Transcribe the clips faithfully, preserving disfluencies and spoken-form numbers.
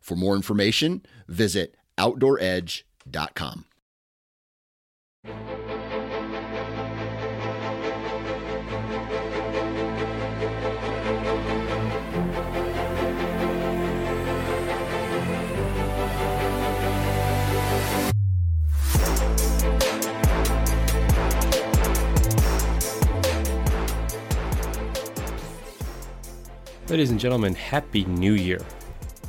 For more information, visit outdoor edge dot com. Ladies and gentlemen, Happy New Year.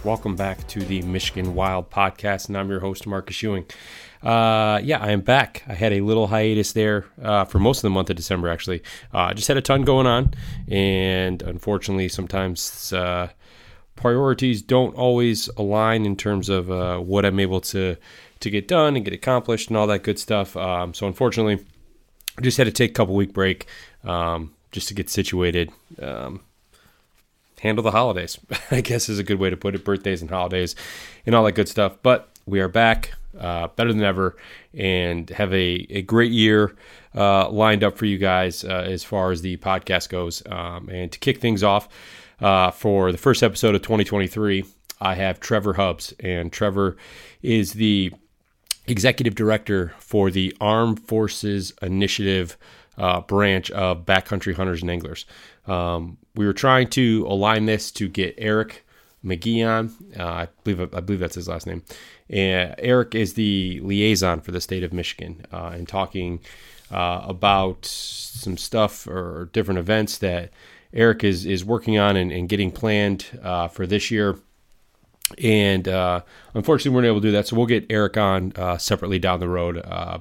Welcome back to the Michigan Wild Podcast, and I'm your host, Marcus Ewing. Uh, yeah, I am back. I had a little hiatus there uh, for most of the month of December, actually. I uh, just had a ton going on, and unfortunately, sometimes uh, priorities don't always align in terms of uh, what I'm able to, to get done and get accomplished and all that good stuff. Um, so unfortunately, I just had to take a couple-week break um, just to get situated. Um Handle the holidays, I guess is a good way to put it. Birthdays and holidays and all that good stuff. But we are back, uh, better than ever, and have a, a great year uh, lined up for you guys uh, as far as the podcast goes. Um, and to kick things off uh, for the first episode of twenty twenty-three, I have Trevor Hubbs. And Trevor is the executive director for the Armed Forces Initiative uh, branch of Backcountry Hunters and Anglers. Um, we were trying to align this to get Eric McGee on. Uh, I believe I believe that's his last name. And Eric is the liaison for the state of Michigan, uh, and talking uh, about some stuff or different events that Eric is is working on and, and getting planned uh, for this year. And uh, unfortunately, we're not able to do that, so we'll get Eric on uh, separately down the road. Uh,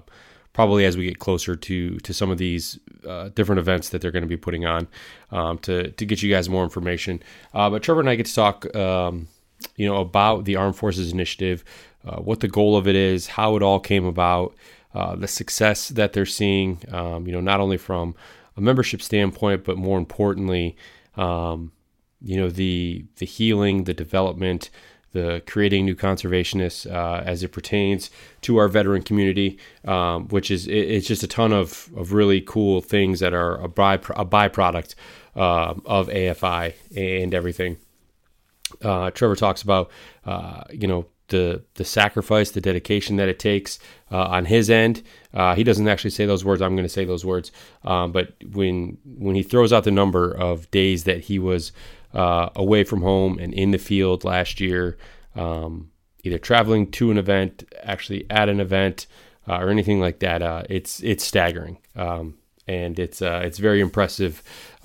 Probably as we get closer to to some of these uh, different events that they're going to be putting on, um, to to get you guys more information. Uh, but Trevor and I get to talk, um, you know, about the Armed Forces Initiative, uh, what the goal of it is, how it all came about, uh, the success that they're seeing. Um, you know, not only from a membership standpoint, but more importantly, um, you know, the the healing, the development, the creating new conservationists uh, as it pertains to our veteran community, um, which is it, it's just a ton of, of really cool things that are a, by, a byproduct uh, of A F I and everything. Uh, Trevor talks about, uh, you know, the the sacrifice, the dedication that it takes uh, on his end. Uh, he doesn't actually say those words. I'm going to say those words. Um, but when when he throws out the number of days that he was Uh, away from home and in the field last year, um, either traveling to an event, actually at an event, uh, or anything like that. Uh, it's it's staggering, um, and it's uh, it's very impressive.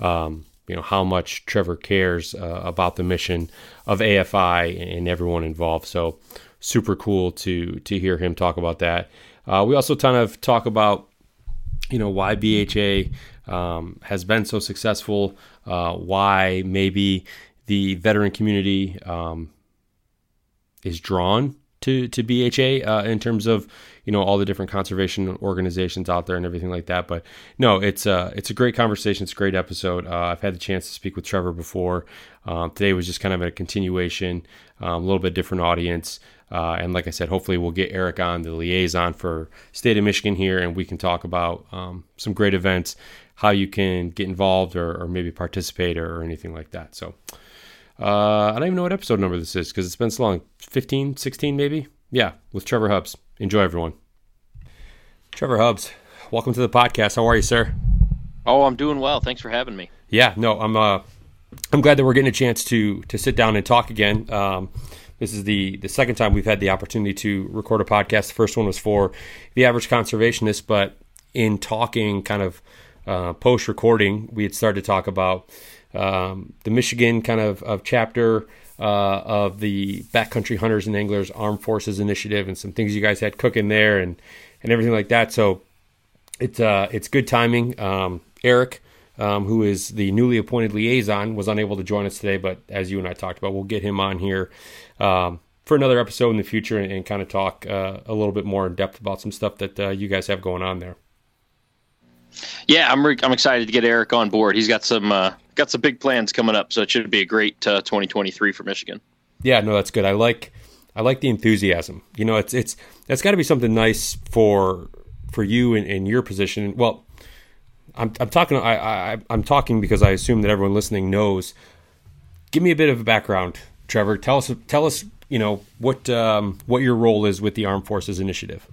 Um, you know how much Trevor cares uh, about the mission of A F I and everyone involved. So super cool to to hear him talk about that. Uh, we also kind of talk about you know why B H A um, has been so successful. Uh, why maybe the veteran community um, is drawn to to B H A uh, in terms of you know all the different conservation organizations out there and everything like that. But no, it's a it's a great conversation. It's a great episode. Uh, I've had the chance to speak with Trevor before. Um, today was just kind of a continuation, um, a little bit different audience. Uh, and like I said, hopefully we'll get Eric on, the liaison for state of Michigan here, and we can talk about um, some great events, how you can get involved or, or maybe participate or, or anything like that. So uh, I don't even know what episode number this is because it's been so long, fifteen, sixteen maybe? Yeah, with Trevor Hubbs. Enjoy, everyone. Trevor Hubbs, welcome to the podcast. How are you, sir? Oh, I'm doing well. Thanks for having me. Yeah, no, I'm uh, I'm glad that we're getting a chance to to sit down and talk again. Um, this is the, the second time we've had the opportunity to record a podcast. The first one was for The Average Conservationist, but in talking kind of Uh, post-recording, we had started to talk about um, the Michigan kind of, of chapter uh, of the Backcountry Hunters and Anglers Armed Forces Initiative and some things you guys had cooking there and, and everything like that. So it's uh, it's good timing. Um, Eric, um, who is the newly appointed liaison, was unable to join us today, but as you and I talked about, we'll get him on here um, for another episode in the future and, and kind of talk uh, a little bit more in depth about some stuff that uh, you guys have going on there. Yeah, I'm re- I'm excited to get Eric on board. He's got some uh, got some big plans coming up, so it should be a great uh, twenty twenty-three for Michigan. Yeah, no, that's good. I like I like the enthusiasm. You know, it's it's that's got to be something nice for for you in, in your position. Well, I'm I'm talking I, I I'm talking because I assume that everyone listening knows. Give me a bit of a background, Trevor. Tell us tell us you know what um, what your role is with the Armed Forces Initiative.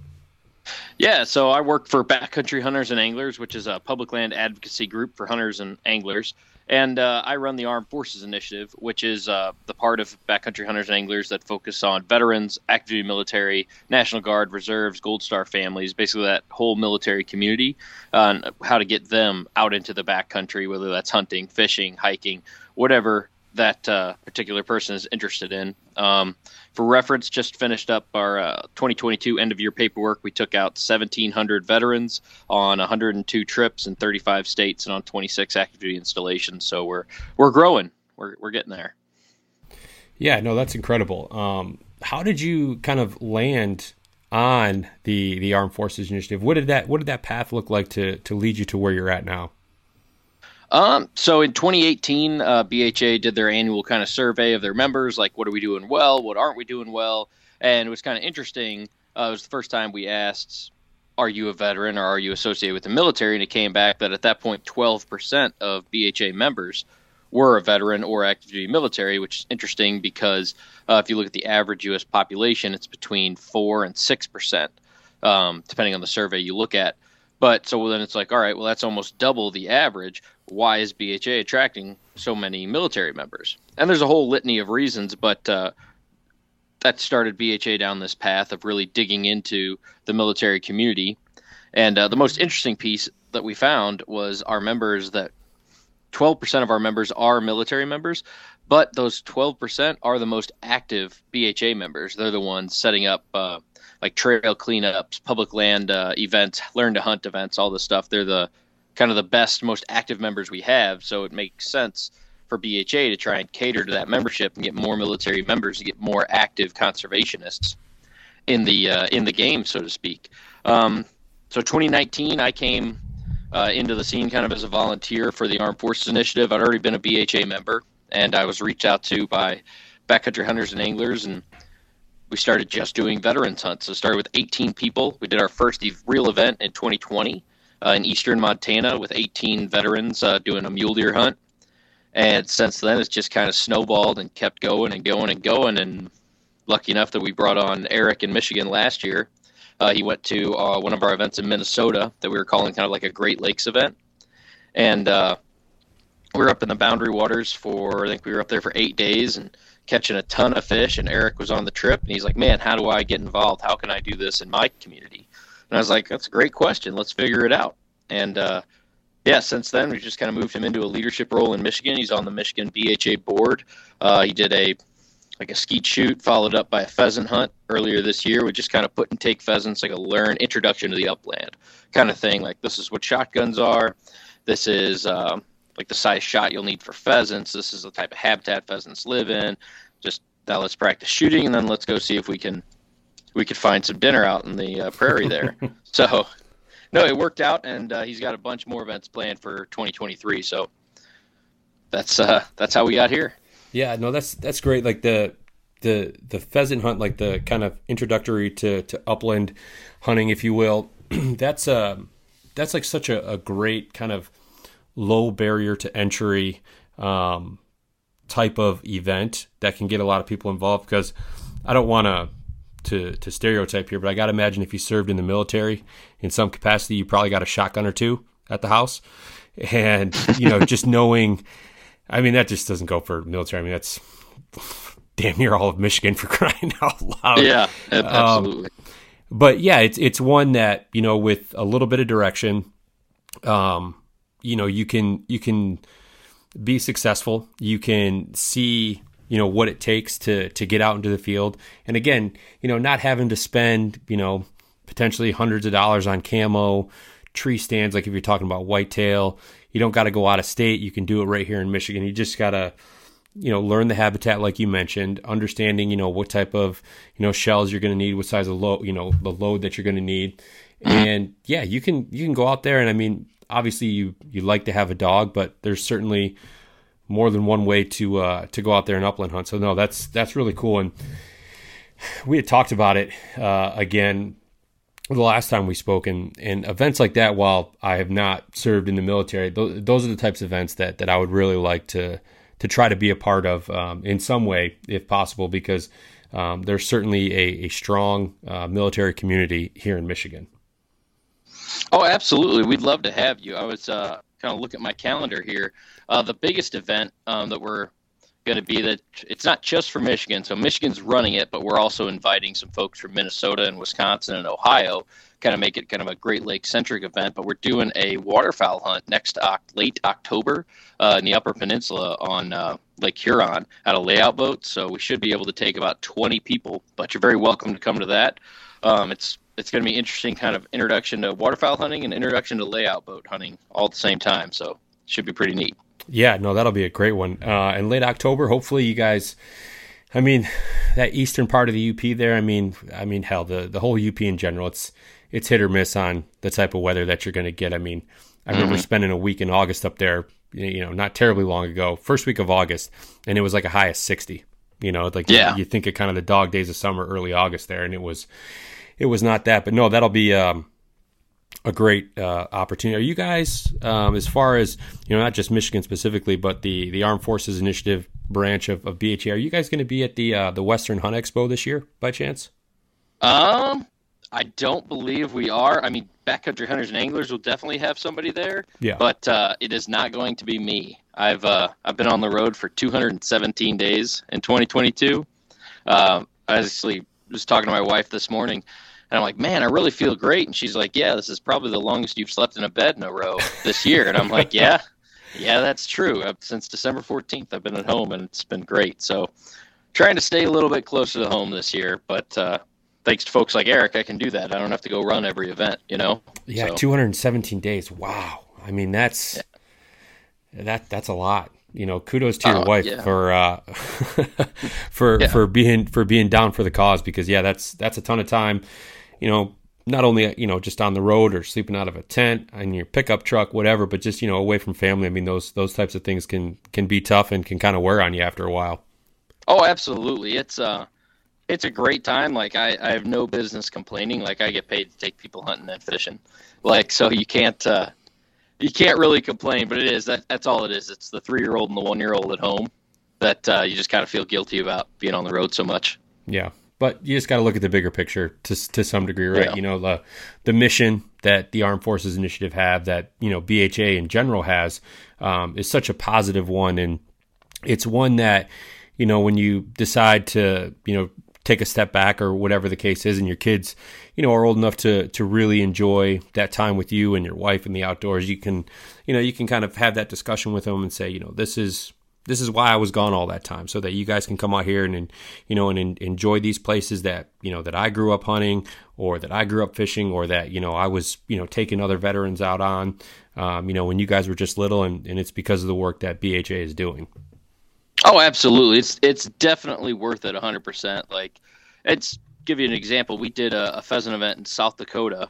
Yeah, so I work for Backcountry Hunters and Anglers, which is a public land advocacy group for hunters and anglers. And uh, I run the Armed Forces Initiative, which is uh, the part of Backcountry Hunters and Anglers that focus on veterans, active duty military, National Guard, reserves, Gold Star families, basically that whole military community, uh, and how to get them out into the backcountry, whether that's hunting, fishing, hiking, whatever that uh, particular person is interested in. Um, for reference, just finished up our uh, twenty twenty-two end-of-year paperwork. We took out seventeen hundred veterans on one hundred two trips in thirty-five states and on twenty-six active duty installations. So we're we're growing. We're we're getting there. Yeah, no, that's incredible. Um, how did you kind of land on the the Armed Forces Initiative? What did that what did that path look like to to lead you to where you're at now? Um, so in twenty eighteen, uh, B H A did their annual kind of survey of their members, like, what are we doing well? What aren't we doing well? And it was kind of interesting. Uh, it was the first time we asked, are you a veteran or are you associated with the military? And it came back that at that point, twelve percent of B H A members were a veteran or active duty military, which is interesting because uh, if you look at the average U S population, it's between four and six percent, um, depending on the survey you look at. But so then it's like, all right, well, that's almost double the average. Why is B H A attracting so many military members? And there's a whole litany of reasons, but uh, that started B H A down this path of really digging into the military community. And uh, the most interesting piece that we found was our members that twelve percent of our members are military members, but those twelve percent are the most active B H A members. They're the ones setting up uh, like trail cleanups, public land uh, events, learn to hunt events, all this stuff. They're the kind of the best, most active members we have. So it makes sense for B H A to try and cater to that membership and get more military members to get more active conservationists in the uh, in the game, so to speak. Um, so twenty nineteen, I came uh, into the scene kind of as a volunteer for the Armed Forces Initiative. I'd already been a B H A member, and I was reached out to by Backcountry Hunters and Anglers, and we started just doing veterans hunts. So it started with eighteen people. We did our first real event in twenty twenty. Uh, in eastern Montana with eighteen veterans uh, doing a mule deer hunt. And since then, it's just kind of snowballed and kept going and going and going. And lucky enough that we brought on Eric in Michigan last year. Uh, he went to uh, one of our events in Minnesota that we were calling kind of like a Great Lakes event. And uh, we were up in the Boundary Waters for, I think we were up there for eight days and catching a ton of fish. And Eric was on the trip and he's like, man, how do I get involved? How can I do this in my community? And I was like, that's a great question. Let's figure it out. And, uh, yeah, since then, we've just kind of moved him into a leadership role in Michigan. He's on the Michigan B H A board. Uh, he did a like a skeet shoot followed up by a pheasant hunt earlier this year. We just kind of put and take pheasants, like a learn introduction to the upland kind of thing. Like, this is what shotguns are. This is uh, like the size shot you'll need for pheasants. This is the type of habitat pheasants live in. Just now let's practice shooting, and then let's go see if we can – we could find some dinner out in the uh, prairie there. So, no, it worked out, and uh, he's got a bunch more events planned for twenty twenty-three. So that's uh, that's how we got here. Yeah, no, that's that's great. Like the the the pheasant hunt, like the kind of introductory to, to upland hunting, if you will. that's uh, that's like such a, a great kind of low barrier to entry um, type of event that can get a lot of people involved. Because I don't want to. to to stereotype here, but I got to imagine if you served in the military in some capacity, you probably got a shotgun or two at the house. And, you know, just knowing, I mean, that just doesn't go for military. I mean, that's damn near all of Michigan for crying out loud. Yeah, absolutely. Um, but yeah, it's, it's one that, you know, with a little bit of direction, um, you know, you can, you can be successful. You can see, you know, what it takes to, to get out into the field. And again, you know, not having to spend, you know, potentially hundreds of dollars on camo, tree stands. Like if you're talking about whitetail, you don't got to go out of state. You can do it right here in Michigan. You just got to, you know, learn the habitat, like you mentioned, understanding, you know, what type of, you know, shells you're going to need, what size of load, you know, the load that you're going to need. And yeah, you can, you can go out there. And I mean, obviously you, you like to have a dog, but there's certainly more than one way to, uh, to go out there and upland hunt. So no, that's, that's really cool. And we had talked about it, uh, again, the last time we spoke, and, and events like that, while I have not served in the military, th- those are the types of events that, that I would really like to, to try to be a part of, um, in some way, if possible, because, um, there's certainly a, a strong, uh, military community here in Michigan. Oh, absolutely. We'd love to have you. I was, uh, kind of look at my calendar here. Uh, the biggest event, um, that we're going to be that it's not just for Michigan. So Michigan's running it, but we're also inviting some folks from Minnesota and Wisconsin and Ohio, kind of make it kind of a Great Lakes centric event, but we're doing a waterfowl hunt next uh, late October uh, in the Upper Peninsula on uh, Lake Huron out of layout boat. So we should be able to take about twenty people, but you're very welcome to come to that. Um, it's, it's going to be interesting kind of introduction to waterfowl hunting and introduction to layout boat hunting all at the same time. So it should be pretty neat. Yeah, no, that'll be a great one. Uh, and late October, hopefully you guys, I mean, that eastern part of the U P there, I mean, I mean, hell, the, the whole U P in general, it's it's hit or miss on the type of weather that you're going to get. I mean, I remember mm-hmm. spending a week in August up there, you know, not terribly long ago, first week of August, and it was like a high of sixty, you know, like yeah. you, you think of kind of the dog days of summer, early August there, and it was, it was not that. But no, that'll be... Um, a great uh, opportunity. Are you guys, um, as far as, you know, not just Michigan specifically, but the, the Armed Forces Initiative branch of, of B H A, are you guys going to be at the uh, the Western Hunt Expo this year by chance? Um, I don't believe we are. I mean, Backcountry Hunters and Anglers will definitely have somebody there, yeah. but uh, it is not going to be me. I've uh, I've been on the road for two hundred seventeen days in twenty twenty-two. Uh, I actually was talking to my wife this morning, and I'm like, man, I really feel great. And she's like, yeah, this is probably the longest you've slept in a bed in a row this year. And I'm like, yeah, yeah, that's true. I've, since December fourteenth, I've been at home, and it's been great. So trying to stay a little bit closer to home this year. But uh, thanks to folks like Eric, I can do that. I don't have to go run every event, you know? Yeah, so. two hundred seventeen days. Wow. I mean, that's yeah. that that's a lot. You know, kudos to your oh, wife yeah. for uh, for yeah. for being for being down for the cause, because yeah, that's that's a ton of time. You know, not only, you know, just on the road or sleeping out of a tent in your pickup truck, whatever, but just, you know, away from family. I mean, those those types of things can can be tough and can kind of wear on you after a while. Oh, absolutely. It's uh, it's a great time. Like I, I have no business complaining. Like I get paid to take people hunting and fishing. Like, so you can't uh, you can't really complain, but it is that that's all it is. It's the three year old and the one year old at home that uh, you just kind of feel guilty about being on the road so much. Yeah. But you just got to look at the bigger picture to to some degree, right? Yeah. You know, the the mission that the Armed Forces Initiative have, that, you know, B H A in general has, um, is such a positive one. And it's one that, you know, when you decide to, you know, take a step back or whatever the case is, and your kids, you know, are old enough to to really enjoy that time with you and your wife and the outdoors, you can, you know, you can kind of have that discussion with them and say, you know, this is... This is why I was gone all that time, so that you guys can come out here and, and you know, and, and enjoy these places that, you know, that I grew up hunting, or that I grew up fishing, or that, you know, I was, you know, taking other veterans out on, um, you know, when you guys were just little, and, and it's because of the work that B H A is doing. Oh, absolutely. It's it's definitely worth it one hundred percent. Like, it's give you an example. We did a, a pheasant event in South Dakota.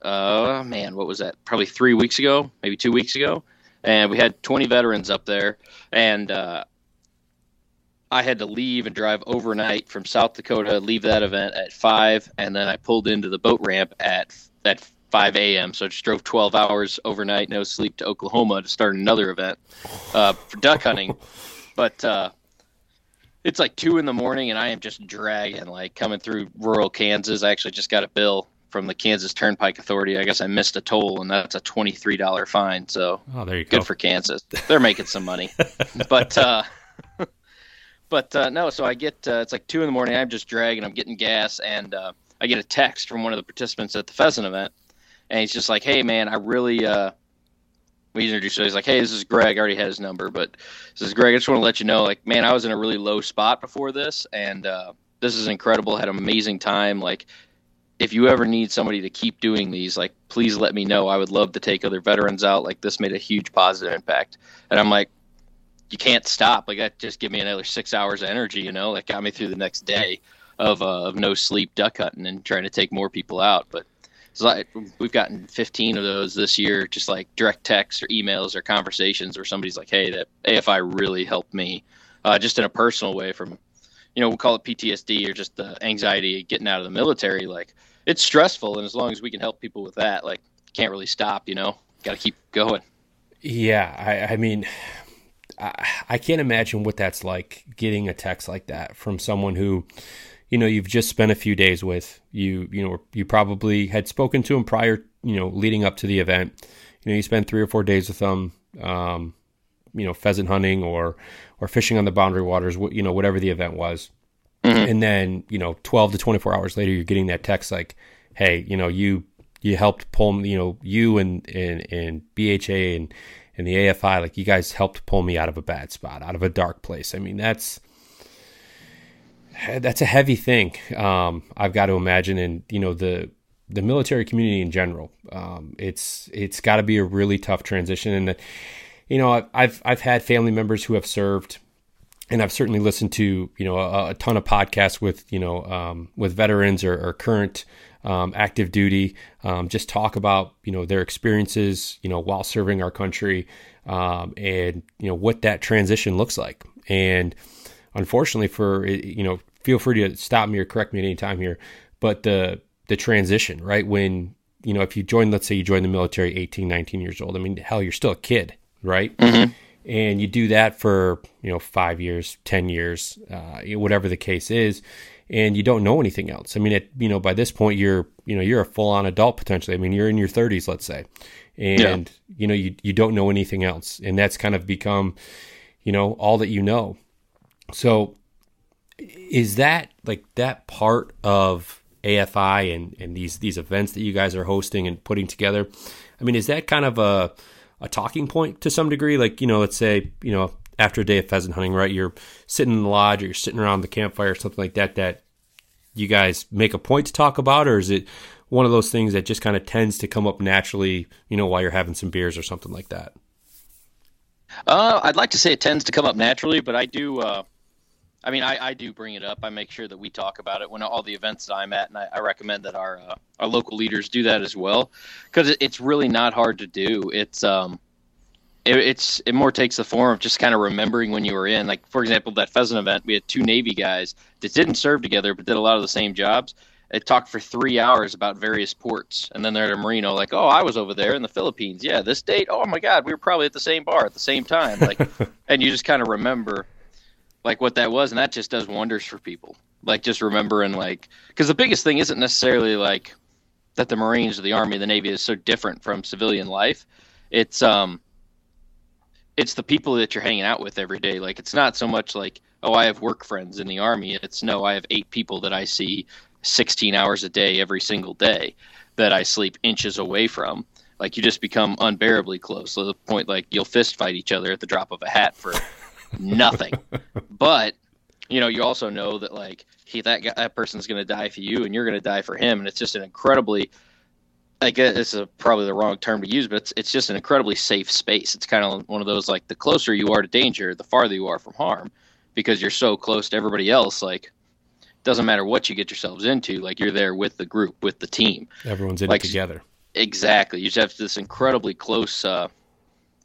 Uh, man, what was that? Probably three weeks ago, maybe two weeks ago. And we had twenty veterans up there, and uh, I had to leave and drive overnight from South Dakota, leave that event at five, and then I pulled into the boat ramp at at five a.m., so I just drove twelve hours overnight, no sleep, to Oklahoma to start another event uh, for duck hunting. But uh, it's like two in the morning, and I am just dragging, like, coming through rural Kansas. I actually just got a bill from the Kansas Turnpike Authority. I guess I missed a toll, and that's a twenty-three dollars fine. So oh, there you go. Good for Kansas. They're making some money. But, uh, but uh, no, so I get, uh, it's like two in the morning. I'm just dragging, I'm getting gas. And uh, I get a text from one of the participants at the pheasant event. And he's just like, hey man, I really, uh, we introduced him. He's like, hey, this is Greg. I already had his number, but this is Greg. I just want to let you know, like, man, I was in a really low spot before this. And uh, this is incredible. I had an amazing time. Like, if you ever need somebody to keep doing these, like, please let me know. I would love to take other veterans out. Like, this made a huge positive impact. And I'm like, you can't stop. Like, that just gave me another six hours of energy, you know, that got me through the next day of uh, of no sleep duck hunting and trying to take more people out. But it's like we've gotten fifteen of those this year, just like direct texts or emails or conversations where somebody's like, hey, that A F I really helped me uh, just in a personal way from, you know, we'll call it P T S D or just the anxiety of getting out of the military. Like, it's stressful. And as long as we can help people with that, like, can't really stop, you know, got to keep going. Yeah. I, I mean, I, I can't imagine what that's like, getting a text like that from someone who, you know, you've just spent a few days with. You, you know, you probably had spoken to them prior, you know, leading up to the event. You know, you spent three or four days with them, um, you know, pheasant hunting or, or fishing on the boundary waters, you know, whatever the event was. Mm-hmm. And then, you know, twelve to twenty-four hours later, you're getting that text like, hey, you know, you, you helped pull, you know, you and, and, and B H A and, and the A F I, like, you guys helped pull me out of a bad spot, out of a dark place. I mean, that's, that's a heavy thing. Um, I've got to imagine. And, you know, the, the military community in general, um, it's, it's gotta be a really tough transition. And, the, you know, I've, I've had family members who have served, and I've certainly listened to, you know, a, a ton of podcasts with, you know, um, with veterans or, or current, um, active duty, um, just talk about, you know, their experiences, you know, while serving our country, um, and, you know, what that transition looks like. And, unfortunately, for, you know, feel free to stop me or correct me at any time here, but the the transition, right? When, you know, if you join, let's say you join the military eighteen, nineteen years old, I mean, hell, you're still a kid, right? Mm-hmm. And you do that for, you know, five years, ten years, uh, whatever the case is, and you don't know anything else. I mean, it, you know, by this point, you're, you know, you're a full-on adult potentially. I mean, you're in your thirties, let's say, and, yeah. you know, you, you don't know anything else. And that's kind of become, you know, all that you know. So is that like that part of A F I and, and these, these events that you guys are hosting and putting together? I mean, is that kind of a, a talking point to some degree? Like, you know, let's say, you know, after a day of pheasant hunting, right, you're sitting in the lodge or you're sitting around the campfire or something like that, that you guys make a point to talk about, or is it one of those things that just kind of tends to come up naturally, you know, while you're having some beers or something like that? Uh, I'd like to say it tends to come up naturally, but I do, uh, I mean, I, I do bring it up. I make sure that we talk about it when all the events that I'm at, and I, I recommend that our uh, our local leaders do that as well, because it, it's really not hard to do. It's um, it, it's it more takes the form of just kind of remembering when you were in. Like, for example, that pheasant event, we had two Navy guys that didn't serve together but did a lot of the same jobs. It talked for three hours about various ports, and then they're at a Merino, like, oh, I was over there in the Philippines. Yeah, this date. Oh, my God, we were probably at the same bar at the same time. Like, and you just kind of remember like what that was, and that just does wonders for people. Like, just remembering, like, because the biggest thing isn't necessarily like that the Marines or the Army or the Navy is so different from civilian life. It's um, it's the people that you're hanging out with every day. Like, it's not so much like, oh, I have work friends in the Army. It's no, I have eight people that I see sixteen hours a day every single day that I sleep inches away from. Like, you just become unbearably close to the point like you'll fist fight each other at the drop of a hat for nothing. But, you know, you also know that, like, hey, that guy, that person's going to die for you and you're going to die for him. And it's just an incredibly, I guess it's a, probably the wrong term to use, but it's, it's just an incredibly safe space. It's kind of one of those, like, the closer you are to danger, the farther you are from harm, because you're so close to everybody else. Like, doesn't matter what you get yourselves into. Like, you're there with the group, with the team. Everyone's in like, it together. Exactly. You just have this incredibly close uh,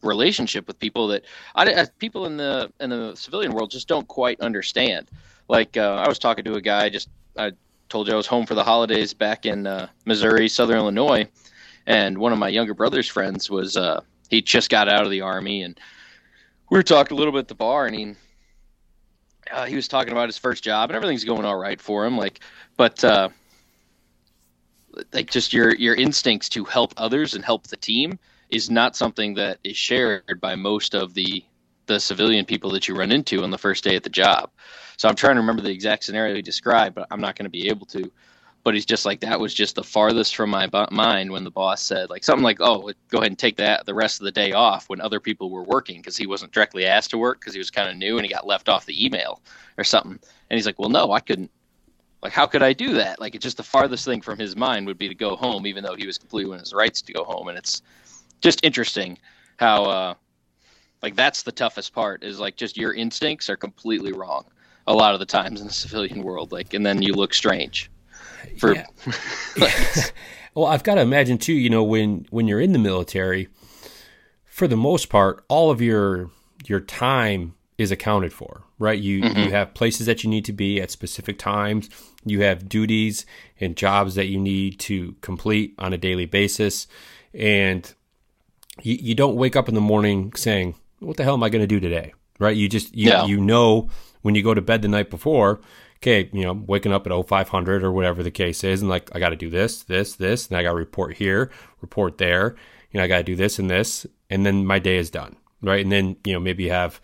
relationship with people that I, people in the in the civilian world just don't quite understand. Like, uh, I was talking to a guy, just I told you I was home for the holidays back in uh, Missouri, Southern Illinois, and one of my younger brother's friends was uh, he just got out of the Army, and we were talking a little bit at the bar, and he. Uh, he was talking about his first job, and everything's going all right for him. Like, but uh, like just your your instincts to help others and help the team is not something that is shared by most of the the civilian people that you run into on the first day at the job. So I'm trying to remember the exact scenario he described, but I'm not going to be able to. But he's just like, that was just the farthest from my b- mind when the boss said like something like, oh, go ahead and take that the rest of the day off when other people were working, because he wasn't directly asked to work because he was kind of new and he got left off the email or something. And he's like, well, no, I couldn't. Like, how could I do that? Like, it's just the farthest thing from his mind would be to go home, even though he was completely within his rights to go home. And it's just interesting how uh, Like, that's the toughest part, is like just your instincts are completely wrong a lot of the times in the civilian world. Like, and then you look strange. For yeah. like, well, I've got to imagine too, you know, when, when you're in the military, for the most part, all of your, your time is accounted for, right? You, mm-hmm. you have places that you need to be at specific times. You have duties and jobs that you need to complete on a daily basis. And you, you don't wake up in the morning saying, what the hell am I going to do today? Right? You just, you, yeah. you know, when you go to bed the night before, okay, you know, waking up at oh five hundred or whatever the case is, and like, I got to do this, this, this, and I got to report here, report there, you know, I got to do this and this, and then my day is done, right? And then, you know, maybe you have,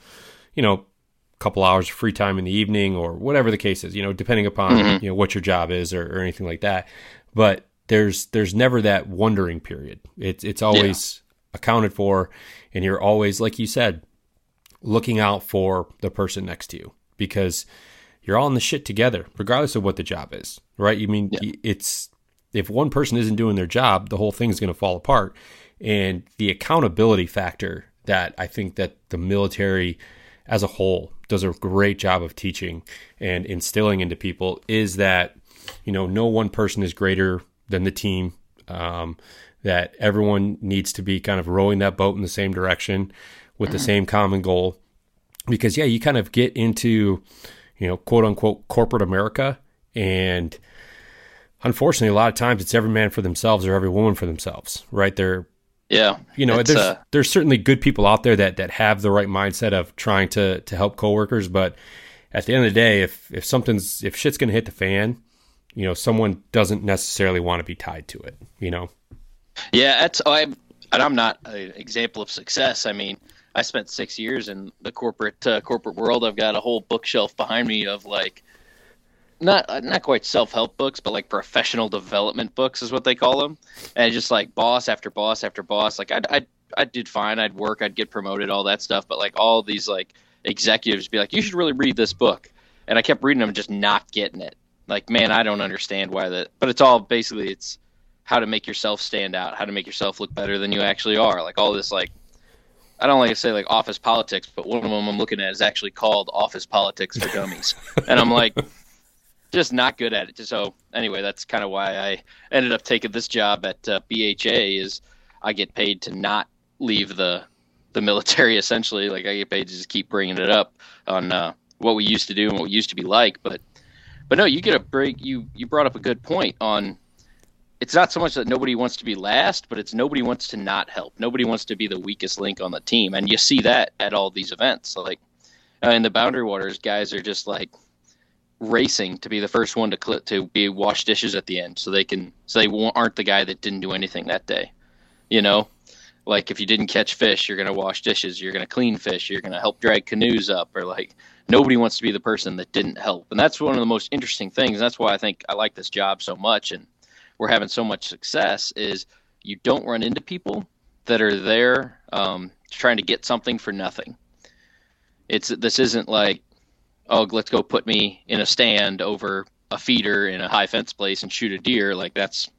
you know, a couple hours of free time in the evening or whatever the case is, you know, depending upon, mm-hmm. you know, what your job is or, or anything like that. But there's there's never that wondering period. It's, it's always yeah. accounted for, and you're always, like you said, looking out for the person next to you, because you're all in the shit together, regardless of what the job is, right? You mean, yeah. it's, if one person isn't doing their job, the whole thing is going to fall apart. And the accountability factor that I think that the military as a whole does a great job of teaching and instilling into people is that, you know, no one person is greater than the team, um, that everyone needs to be kind of rowing that boat in the same direction with mm-hmm. the same common goal. Because, yeah, you kind of get into, you know, quote unquote corporate America. And unfortunately, a lot of times it's every man for themselves or every woman for themselves, right? They're, yeah, you know, there's, uh, there's certainly good people out there that, that have the right mindset of trying to, to help coworkers. But at the end of the day, if, if something's, if shit's going to hit the fan, you know, someone doesn't necessarily want to be tied to it, you know? Yeah. That's, I'm, and I'm not an example of success. I mean, I spent six years in the corporate uh, corporate world. I've got a whole bookshelf behind me of like, not not quite self-help books, but like professional development books is what they call them. And just like boss after boss after boss. Like I I I did fine. I'd work. I'd get promoted. All that stuff. But like all these like executives be like, you should really read this book. And I kept reading them, just not getting it. Like, man, I don't understand why that. But it's all basically it's how to make yourself stand out, how to make yourself look better than you actually are. Like all this like. I don't like to say like office politics, but one of them I'm looking at is actually called Office Politics for Dummies. And I'm like, just not good at it. So anyway, that's kind of why I ended up taking this job at uh, B H A is I get paid to not leave the the military, essentially. Like I get paid to just keep bringing it up on uh, what we used to do and what we used to be like. But but no, you get a break. You, you brought up a good point on it's not so much that nobody wants to be last, but it's nobody wants to not help. Nobody wants to be the weakest link on the team. And you see that at all these events. So like uh, in the Boundary Waters, guys are just like racing to be the first one to cl- to be wash dishes at the end. So they can, so they won't, aren't the guy that didn't do anything that day. You know, like if you didn't catch fish, you're going to wash dishes, you're going to clean fish, you're going to help drag canoes up, or like nobody wants to be the person that didn't help. And that's one of the most interesting things. That's why I think I like this job so much. And we're having so much success is you don't run into people that are there um, trying to get something for nothing. It's this isn't like, oh, let's go put me in a stand over a feeder in a high fence place and shoot a deer. Like that's,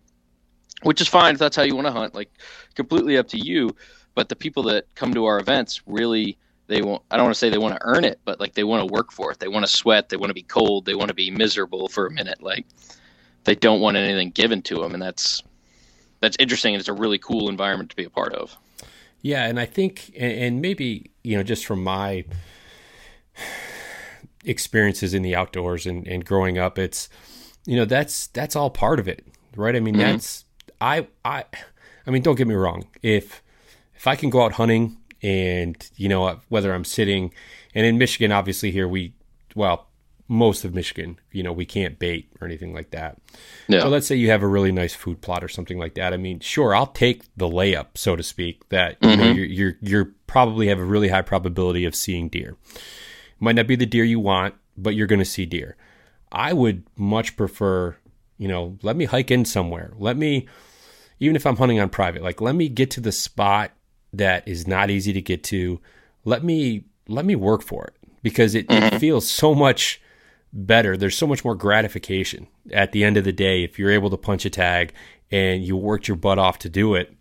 which is fine if that's how you want to hunt, like completely up to you. But the people that come to our events really, they won't, I don't want to say they want to earn it, but like they want to work for it. They want to sweat. They want to be cold. They want to be miserable for a minute. Like, they don't want anything given to them. And that's, that's interesting. And it's a really cool environment to be a part of. Yeah. And I think, and maybe, you know, just from my experiences in the outdoors and, and growing up, it's, you know, that's, that's all part of it. Right. I mean, mm-hmm. that's, I, I, I mean, don't get me wrong. If, if I can go out hunting and, you know, whether I'm sitting and in Michigan, obviously here we, well, most of Michigan, you know, we can't bait or anything like that. No. So let's say you have a really nice food plot or something like that. I mean, sure, I'll take the layup, so to speak, that you mm-hmm. know, you're, you're, you're probably have a really high probability of seeing deer. Might not be the deer you want, but you're going to see deer. I would much prefer, you know, let me hike in somewhere. Let me, even if I'm hunting on private, like let me get to the spot that is not easy to get to. Let me, let me work for it because it, mm-hmm. it feels so much better. There's so much more gratification at the end of the day if you're able to punch a tag and you worked your butt off to do it.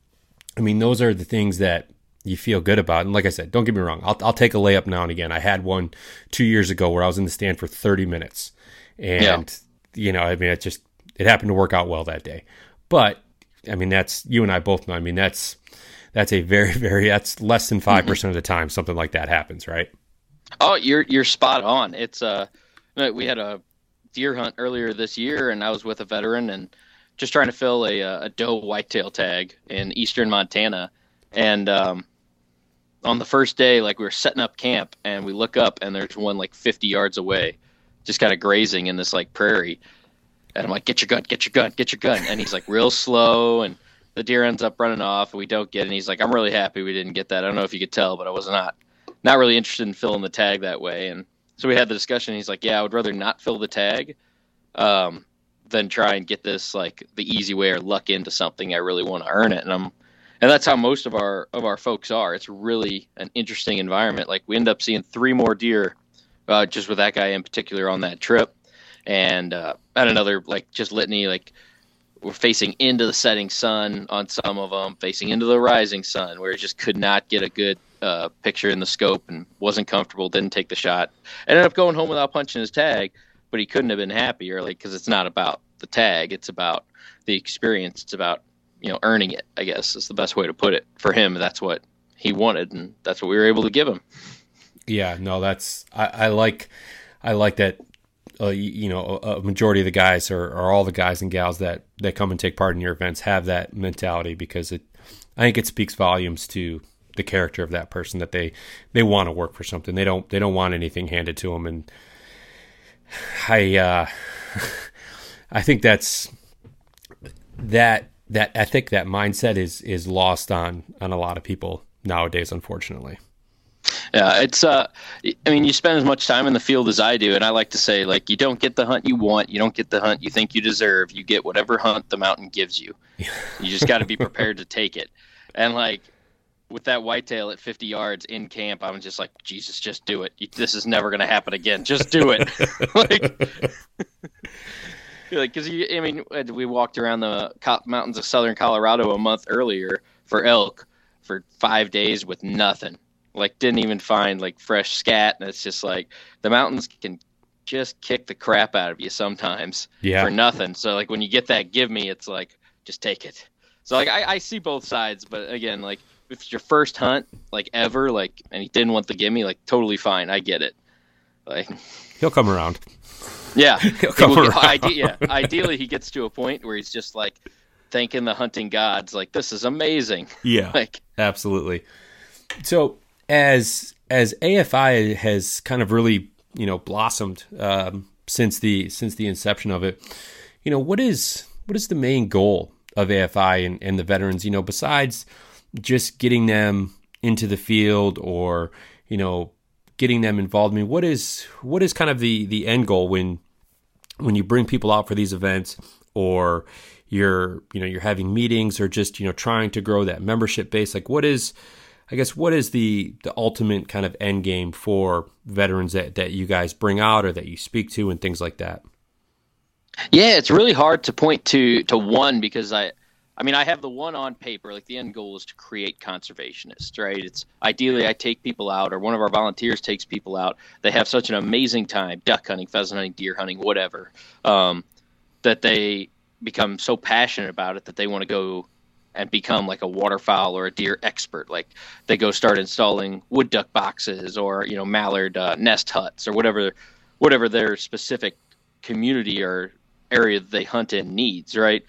I mean, those are the things that you feel good about. And like I said, don't get me wrong, I'll I'll take a layup now and again. I had one two years ago where I was in the stand for thirty minutes, and yeah. you know, I mean, it just it happened to work out well that day. But I mean, that's you and I both know. I mean, that's that's a very very that's less than five mm-hmm. percent of the time something like that happens, right? Oh, you're you're spot on. It's uh, we had a deer hunt earlier this year, and I was with a veteran and just trying to fill a a doe whitetail tag in eastern Montana. And um, on the first day, like we were setting up camp, and we look up, and there's one like fifty yards away, just kind of grazing in this like prairie. And I'm like, "Get your gun, get your gun, get your gun!" And he's like, real slow, and the deer ends up running off, and we don't get it. And he's like, "I'm really happy we didn't get that. I don't know if you could tell, but I was not not really interested in filling the tag that way." And so we had the discussion. He's like, "Yeah, I would rather not fill the tag um, than try and get this like the easy way or luck into something. I really want to earn it." And I'm, and that's how most of our of our folks are. It's really an interesting environment. Like we end up seeing three more deer, uh, just with that guy in particular on that trip, and uh, at another like just litany. Like we're facing into the setting sun on some of them, facing into the rising sun, where it just could not get a good uh, picture in the scope and wasn't comfortable. Didn't take the shot. Ended up going home without punching his tag, but he couldn't have been happier. Like because it's not about the tag. It's about the experience. It's about you know, earning it, I guess is the best way to put it for him. That's what he wanted. And that's what we were able to give him. Yeah, no, that's, I, I like, I like that, uh, you know, a majority of the guys or, or all the guys and gals that, that come and take part in your events have that mentality, because it, I think it speaks volumes to the character of that person that they, they want to work for something. They don't, they don't want anything handed to them. And I, uh, I think that's that, That ethic, that mindset is is lost on on a lot of people nowadays, unfortunately. Yeah, it's. Uh, I mean, you spend as much time in the field as I do, and I like to say, like, you don't get the hunt you want, you don't get the hunt you think you deserve. You get whatever hunt the mountain gives you. You just got to be prepared to take it. And like with that whitetail at fifty yards in camp, I'm just like, Jesus, just do it. This is never going to happen again. Just do it. like. Like, cause you, I mean, we walked around the mountains of southern Colorado a month earlier for elk for five days with nothing. Like, didn't even find like fresh scat, and it's just like the mountains can just kick the crap out of you sometimes yeah. for nothing. So like when you get that give me, it's like just take it. So like I, I see both sides, but again, like if it's your first hunt like ever, like and he didn't want the give me, like totally fine, I get it. Like he'll come around. Yeah. Get, ide- yeah. Ideally, he gets to a point where he's just like thanking the hunting gods, like this is amazing. Yeah. like absolutely. So as as A F I has kind of really you know blossomed um, since the since the inception of it, you know what is what is the main goal of A F I and, and the veterans? You know, besides just getting them into the field or you know. getting them involved. I mean, what is what is kind of the the end goal when when you bring people out for these events, or you're you know you're having meetings, or just you know trying to grow that membership base? Like, what is, I guess, what is the the ultimate kind of end game for veterans that that you guys bring out or that you speak to and things like that? Yeah, it's really hard to point to to one, because I. I mean, I have the one on paper, like the end goal is to create conservationists, right? It's ideally I take people out, or one of our volunteers takes people out. They have such an amazing time, duck hunting, pheasant hunting, deer hunting, whatever, um, that they become so passionate about it that they want to go and become like a waterfowl or a deer expert. Like they go start installing wood duck boxes or, you know, mallard uh, nest huts or whatever, whatever their specific community or area that they hunt in needs, right?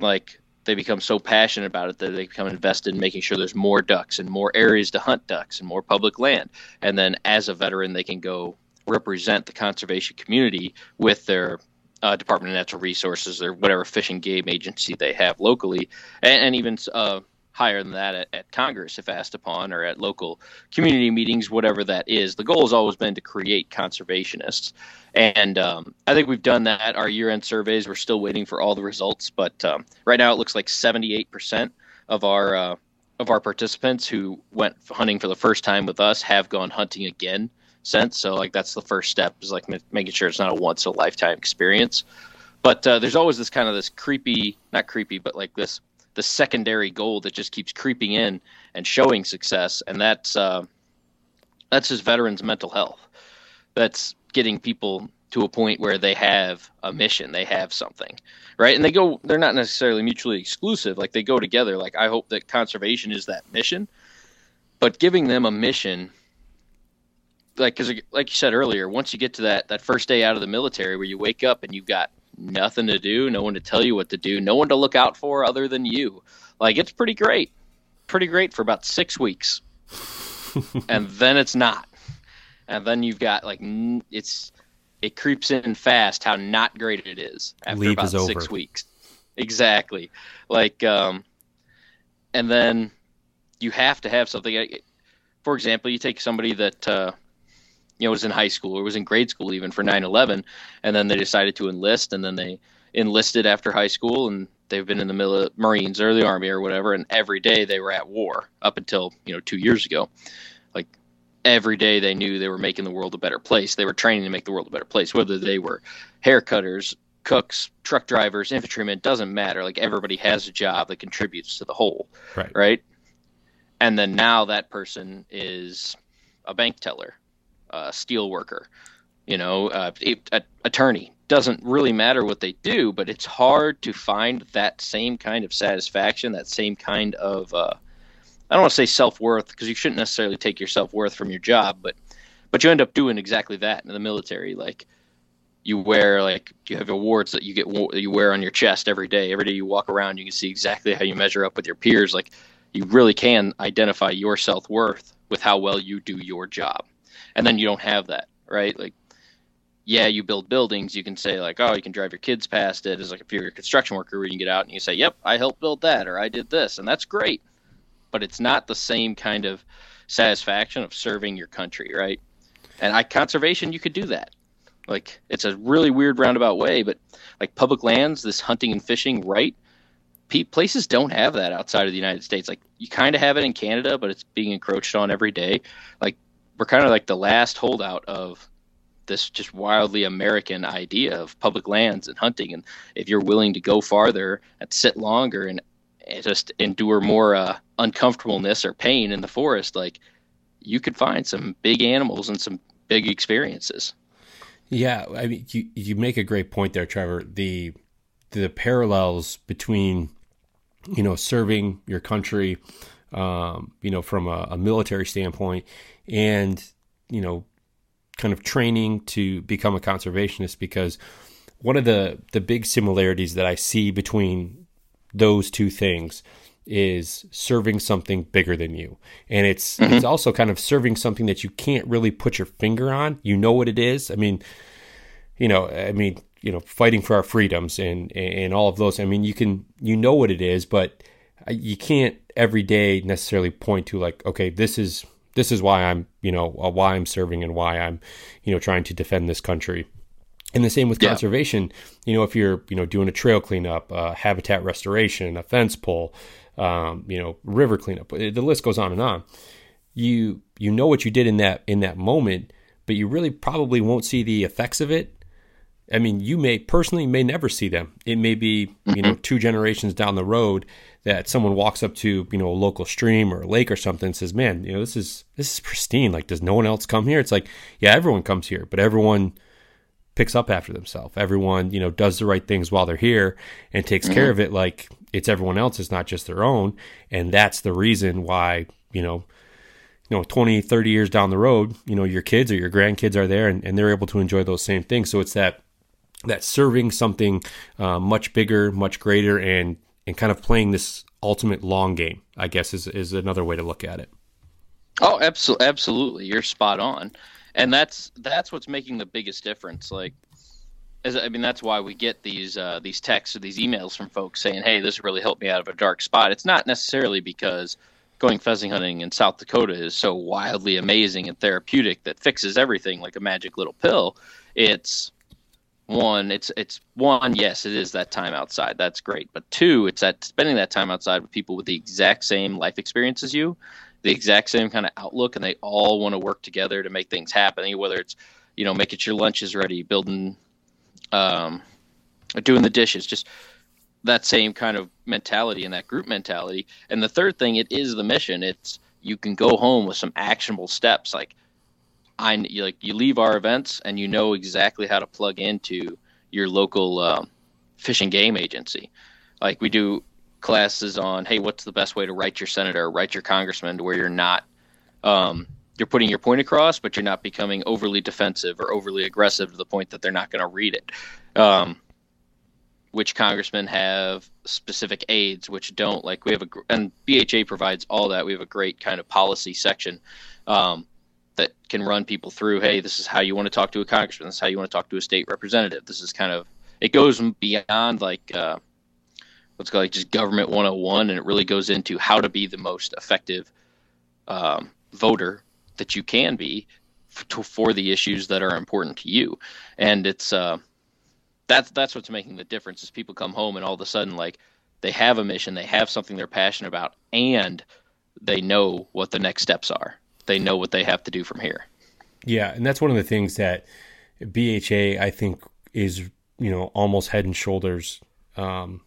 Like, they become so passionate about it that they become invested in making sure there's more ducks and more areas to hunt ducks and more public land. And then as a veteran, they can go represent the conservation community with their uh, Department of Natural Resources or whatever fish and game agency they have locally, and, and even uh, higher than that at, at Congress if asked upon, or at local community meetings, whatever that is. The goal has always been to create conservationists. And um, I think we've done that. Our year-end surveys, we're still waiting for all the results, but um, right now it looks like seventy-eight percent of our uh, of our participants who went hunting for the first time with us have gone hunting again since. So like that's the first step, is like m- making sure it's not a once-in-a-lifetime experience. But uh, there's always this kind of this creepy, not creepy, but like this the secondary goal that just keeps creeping in and showing success. And that's uh, that's just veterans' mental health. That's getting people to a point where they have a mission, they have something, right? And they go, they're not necessarily mutually exclusive. Like, they go together. Like, I hope that conservation is that mission, but giving them a mission, like, cause like you said earlier, once you get to that, that first day out of the military where you wake up and you've got nothing to do, no one to tell you what to do, no one to look out for other than you. Like, it's pretty great, pretty great for about six weeks. And then it's not. And then you've got like, it's, it creeps in fast how not great it is after Leave about is over. six weeks. Exactly. Like, um, and then you have to have something. For example, you take somebody that, uh, you know, was in high school or was in grade school even for nine eleven, and then they decided to enlist, and then they enlisted after high school, and they've been in the mil- Marines or the Army or whatever, and every day they were at war up until, you know, two years ago. Like, every day they knew they were making the world a better place. They were training to make the world a better place, whether they were haircutters, cooks, truck drivers, infantrymen, doesn't matter. Like, everybody has a job that contributes to the whole, right? right? And then now that person is a bank teller, a steel worker, you know, a, a, attorney. Doesn't really matter what they do, but it's hard to find that same kind of satisfaction, that same kind of uh, I don't want to say self-worth, because you shouldn't necessarily take your self-worth from your job, but but you end up doing exactly that in the military. Like, you wear, like, you have awards that you get you wear on your chest every day. Every day you walk around, you can see exactly how you measure up with your peers. Like, you really can identify your self-worth with how well you do your job. And then you don't have that, right? Like, yeah, you build buildings. You can say, like, oh, you can drive your kids past it. It's like, if you're a construction worker, you can get out and you say, yep, I helped build that, or I did this, and that's great. But it's not the same kind of satisfaction of serving your country, right? And I, conservation, you could do that. Like, it's a really weird roundabout way, but like public lands, this hunting and fishing, right? P- places don't have that outside of the United States. Like, you kind of have it in Canada, but it's being encroached on every day. Like, we're kind of like the last holdout of this just wildly American idea of public lands and hunting. And if you're willing to go farther and sit longer and just endure more uh, uncomfortableness or pain in the forest, like, you could find some big animals and some big experiences. Yeah, I mean, you you make a great point there, Trevor. The the parallels between, you know, serving your country, um, you know, from a, a military standpoint, and, you know, kind of training to become a conservationist, because one of the the big similarities that I see between those two things is serving something bigger than you. And it's mm-hmm. it's also kind of serving something that you can't really put your finger on. You know what it is. I mean, you know, I mean, you know, fighting for our freedoms and, and all of those. I mean, you can, you know what it is, but you can't every day necessarily point to, like, okay, this is, this is why I'm, you know, why I'm serving and why I'm, you know, trying to defend this country. And the same with conservation. Yeah. You know, if you're, you know, doing a trail cleanup, uh, habitat restoration, a fence pull, um, you know, river cleanup, the list goes on and on. You you know what you did in that in that moment, but you really probably won't see the effects of it. I mean, you may personally may never see them. It may be, mm-hmm. you know, two generations down the road that someone walks up to, you know, a local stream or a lake or something and says, man, you know, this is this is pristine. Like, does no one else come here? It's like, yeah, everyone comes here, but everyone picks up after themselves. Everyone, you know, does the right things while they're here and takes mm-hmm. care of it. Like, it's everyone else. It's not just their own. And that's the reason why, you know, you know, twenty, thirty years down the road, you know, your kids or your grandkids are there and, and they're able to enjoy those same things. So it's that, that serving something uh, much bigger, much greater, and, and kind of playing this ultimate long game, I guess is, is another way to look at it. Oh, absolutely. Absolutely. You're spot on. And that's that's what's making the biggest difference. Like, as, I mean, that's why we get these uh, these texts or these emails from folks saying, "Hey, this really helped me out of a dark spot." It's not necessarily because going pheasant hunting in South Dakota is so wildly amazing and therapeutic that fixes everything like a magic little pill. It's one, it's it's one. Yes, it is that time outside. That's great. But two, it's that spending that time outside with people with the exact same life experience as you, the exact same kind of outlook, and they all want to work together to make things happen, whether it's, you know, making sure lunch is ready, building, um, doing the dishes, just that same kind of mentality and that group mentality. And the third thing, it is the mission. It's, you can go home with some actionable steps. Like I like you leave our events and you know exactly how to plug into your local um, fish and game agency. Like we do classes on, hey, what's the best way to write your senator, write your congressman, to where you're not, um, you're putting your point across, but you're not becoming overly defensive or overly aggressive to the point that they're not going to read it. Um, which congressmen have specific aides, which don't. Like we have a, and B H A provides all that. We have a great kind of policy section um, that can run people through, hey, this is how you want to talk to a congressman. This is how you want to talk to a state representative. This is kind of, it goes beyond like, uh, let's call it just government one oh one. And it really goes into how to be the most effective um, voter that you can be f- to, for the issues that are important to you. And it's, uh, That's that's what's making the difference, is people come home and all of a sudden, like, they have a mission, they have something they're passionate about, and they know what the next steps are. They know what they have to do from here. Yeah, and that's one of the things that B H A, I think, is, you know, almost head and shoulders um,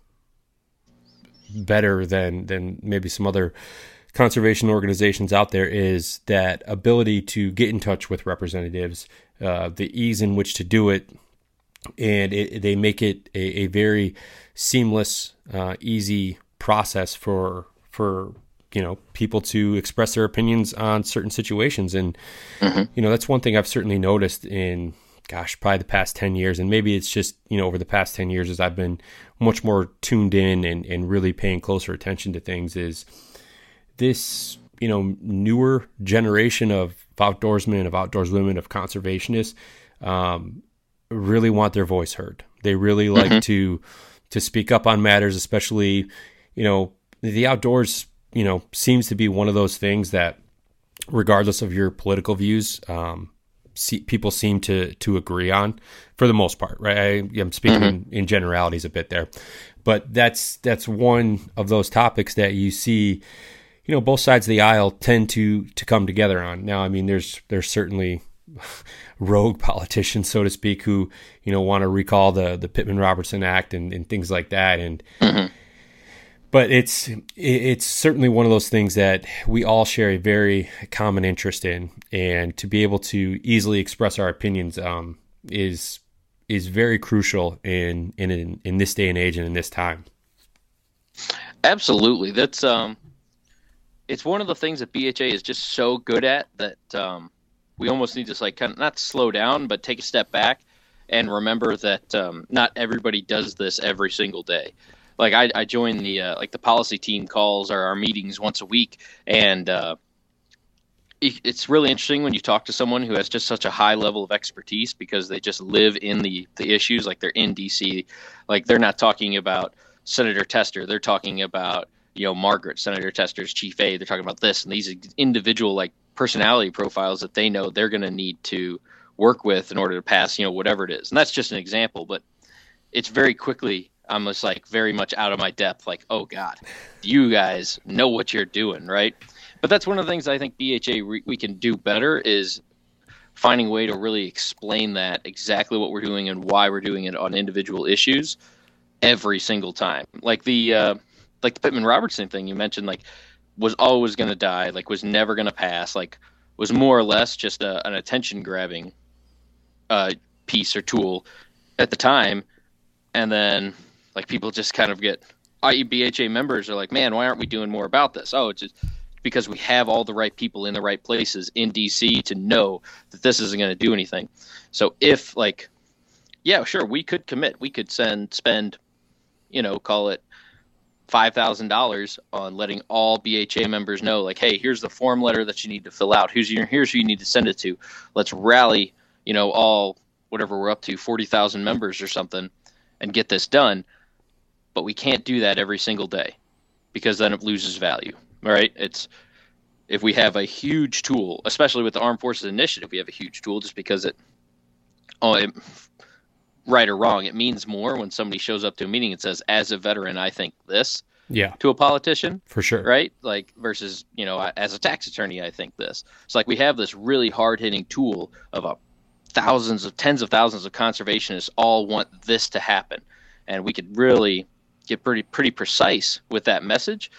better than than maybe some other conservation organizations out there, is that ability to get in touch with representatives, uh, the ease in which to do it. And it, they make it a, a very seamless, uh, easy process for for you know people to express their opinions on certain situations. And mm-hmm. you know that's one thing I've certainly noticed in, gosh, probably the past ten years. And maybe it's just you know over the past ten years as I've been much more tuned in and, and really paying closer attention to things, is this you know newer generation of outdoorsmen, of outdoorswomen, of conservationists. Um, really want their voice heard. They really like mm-hmm. to to speak up on matters, especially, you know, the outdoors, you know, seems to be one of those things that regardless of your political views, um, see, people seem to to agree on for the most part, right? I, I'm speaking mm-hmm. in, in generalities a bit there, but that's, that's one of those topics that you see, you know, both sides of the aisle tend to, to come together on. Now, I mean, there's, there's certainly rogue politicians, so to speak, who you know want to recall the the Pittman-Robertson Act and, and things like that, and mm-hmm. but it's it's certainly one of those things that we all share a very common interest in, and to be able to easily express our opinions um, is is very crucial in, in in this day and age and in this time. Absolutely, that's um, it's one of the things that B H A is just so good at that. Um, We almost need to like kind of not slow down, but take a step back and remember that um, not everybody does this every single day. Like I, I joined the uh, like the policy team calls or our meetings once a week, and uh, it, it's really interesting when you talk to someone who has just such a high level of expertise because they just live in the the issues. Like they're in D C, like they're not talking about Senator Tester, they're talking about you know Margaret, Senator Tester's chief aide. They're talking about this and these individual like. personality profiles that they know they're going to need to work with in order to pass, you know, whatever it is. And that's just an example, but it's very quickly, I'm just like very much out of my depth. Like, oh God, you guys know what you're doing. Right. But that's one of the things I think B H A re- we can do better is finding a way to really explain that exactly what we're doing and why we're doing it on individual issues every single time. Like the, uh, like the Pittman-Robertson thing you mentioned, like, was always going to die, like was never going to pass, like was more or less just a, an attention grabbing uh, piece or tool at the time. And then like people just kind of get, I E B H A members are like, man, why aren't we doing more about this? Oh, it's just because we have all the right people in the right places in D C to know that this isn't going to do anything. So if like, yeah, sure, we could commit, we could send, spend, you know, call it, five thousand dollars on letting all B H A members know, like, hey, here's the form letter that you need to fill out. Here's your, here's who you need to send it to. Let's rally, you know, all whatever we're up to, forty thousand members or something, and get this done. But we can't do that every single day because then it loses value. All right. It's if we have a huge tool, especially with the Armed Forces Initiative, we have a huge tool just because it, oh, it, right or wrong, it means more when somebody shows up to a meeting and says, as a veteran, I think this yeah. to a politician. For sure. Right? Like versus, you know, as a tax attorney, I think this. It's like we have this really hard hitting tool of uh, thousands of tens of thousands of conservationists all want this to happen. And we could really get pretty pretty precise with that message,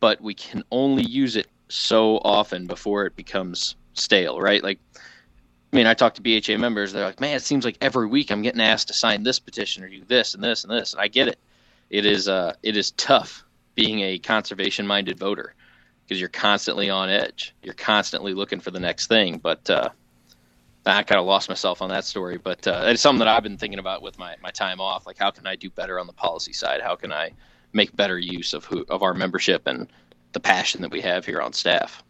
but we can only use it so often before it becomes stale, right? Like, I mean, I talk to B H A members, they're like, man, it seems like every week I'm getting asked to sign this petition or do this and this and this. And I get it. It is uh, it is tough being a conservation-minded voter because you're constantly on edge. You're constantly looking for the next thing. But uh, I kind of lost myself on that story. But uh, it's something that I've been thinking about with my, my time off. Like, how can I do better on the policy side? How can I make better use of who, of our membership and the passion that we have here on staff?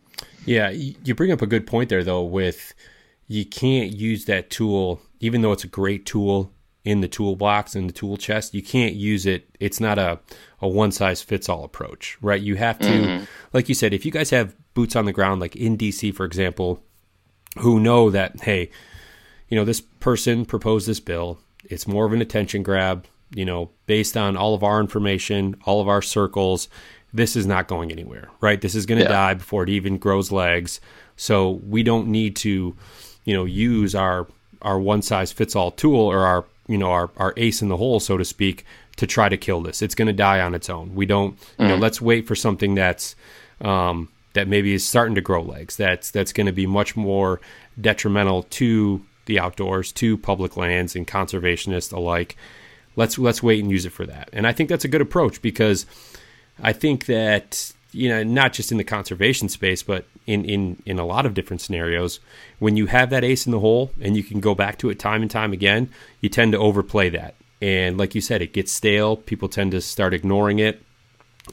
Yeah, you bring up a good point there, though, with you can't use that tool, even though it's a great tool in the toolbox, in the tool chest, you can't use it. It's not a, a one-size-fits-all approach, right? You have to, mm-hmm. like you said, if you guys have boots on the ground, like in D C, for example, who know that, hey, you know, this person proposed this bill. It's more of an attention grab, you know, based on all of our information, all of our circles. This is not going anywhere, right? This is going to yeah. die before it even grows legs. So we don't need to, you know, use our our one size fits all tool or our, you know, our, our ace in the hole, so to speak, to try to kill this. It's going to die on its own. We don't, mm-hmm. you know, let's wait for something that's um, that maybe is starting to grow legs. That's that's going to be much more detrimental to the outdoors, to public lands and conservationists alike. Let's let's wait and use it for that. And I think that's a good approach because I think that, you know, not just in the conservation space, but in, in, in a lot of different scenarios, when you have that ace in the hole and you can go back to it time and time again, you tend to overplay that. And like you said, it gets stale. People tend to start ignoring it,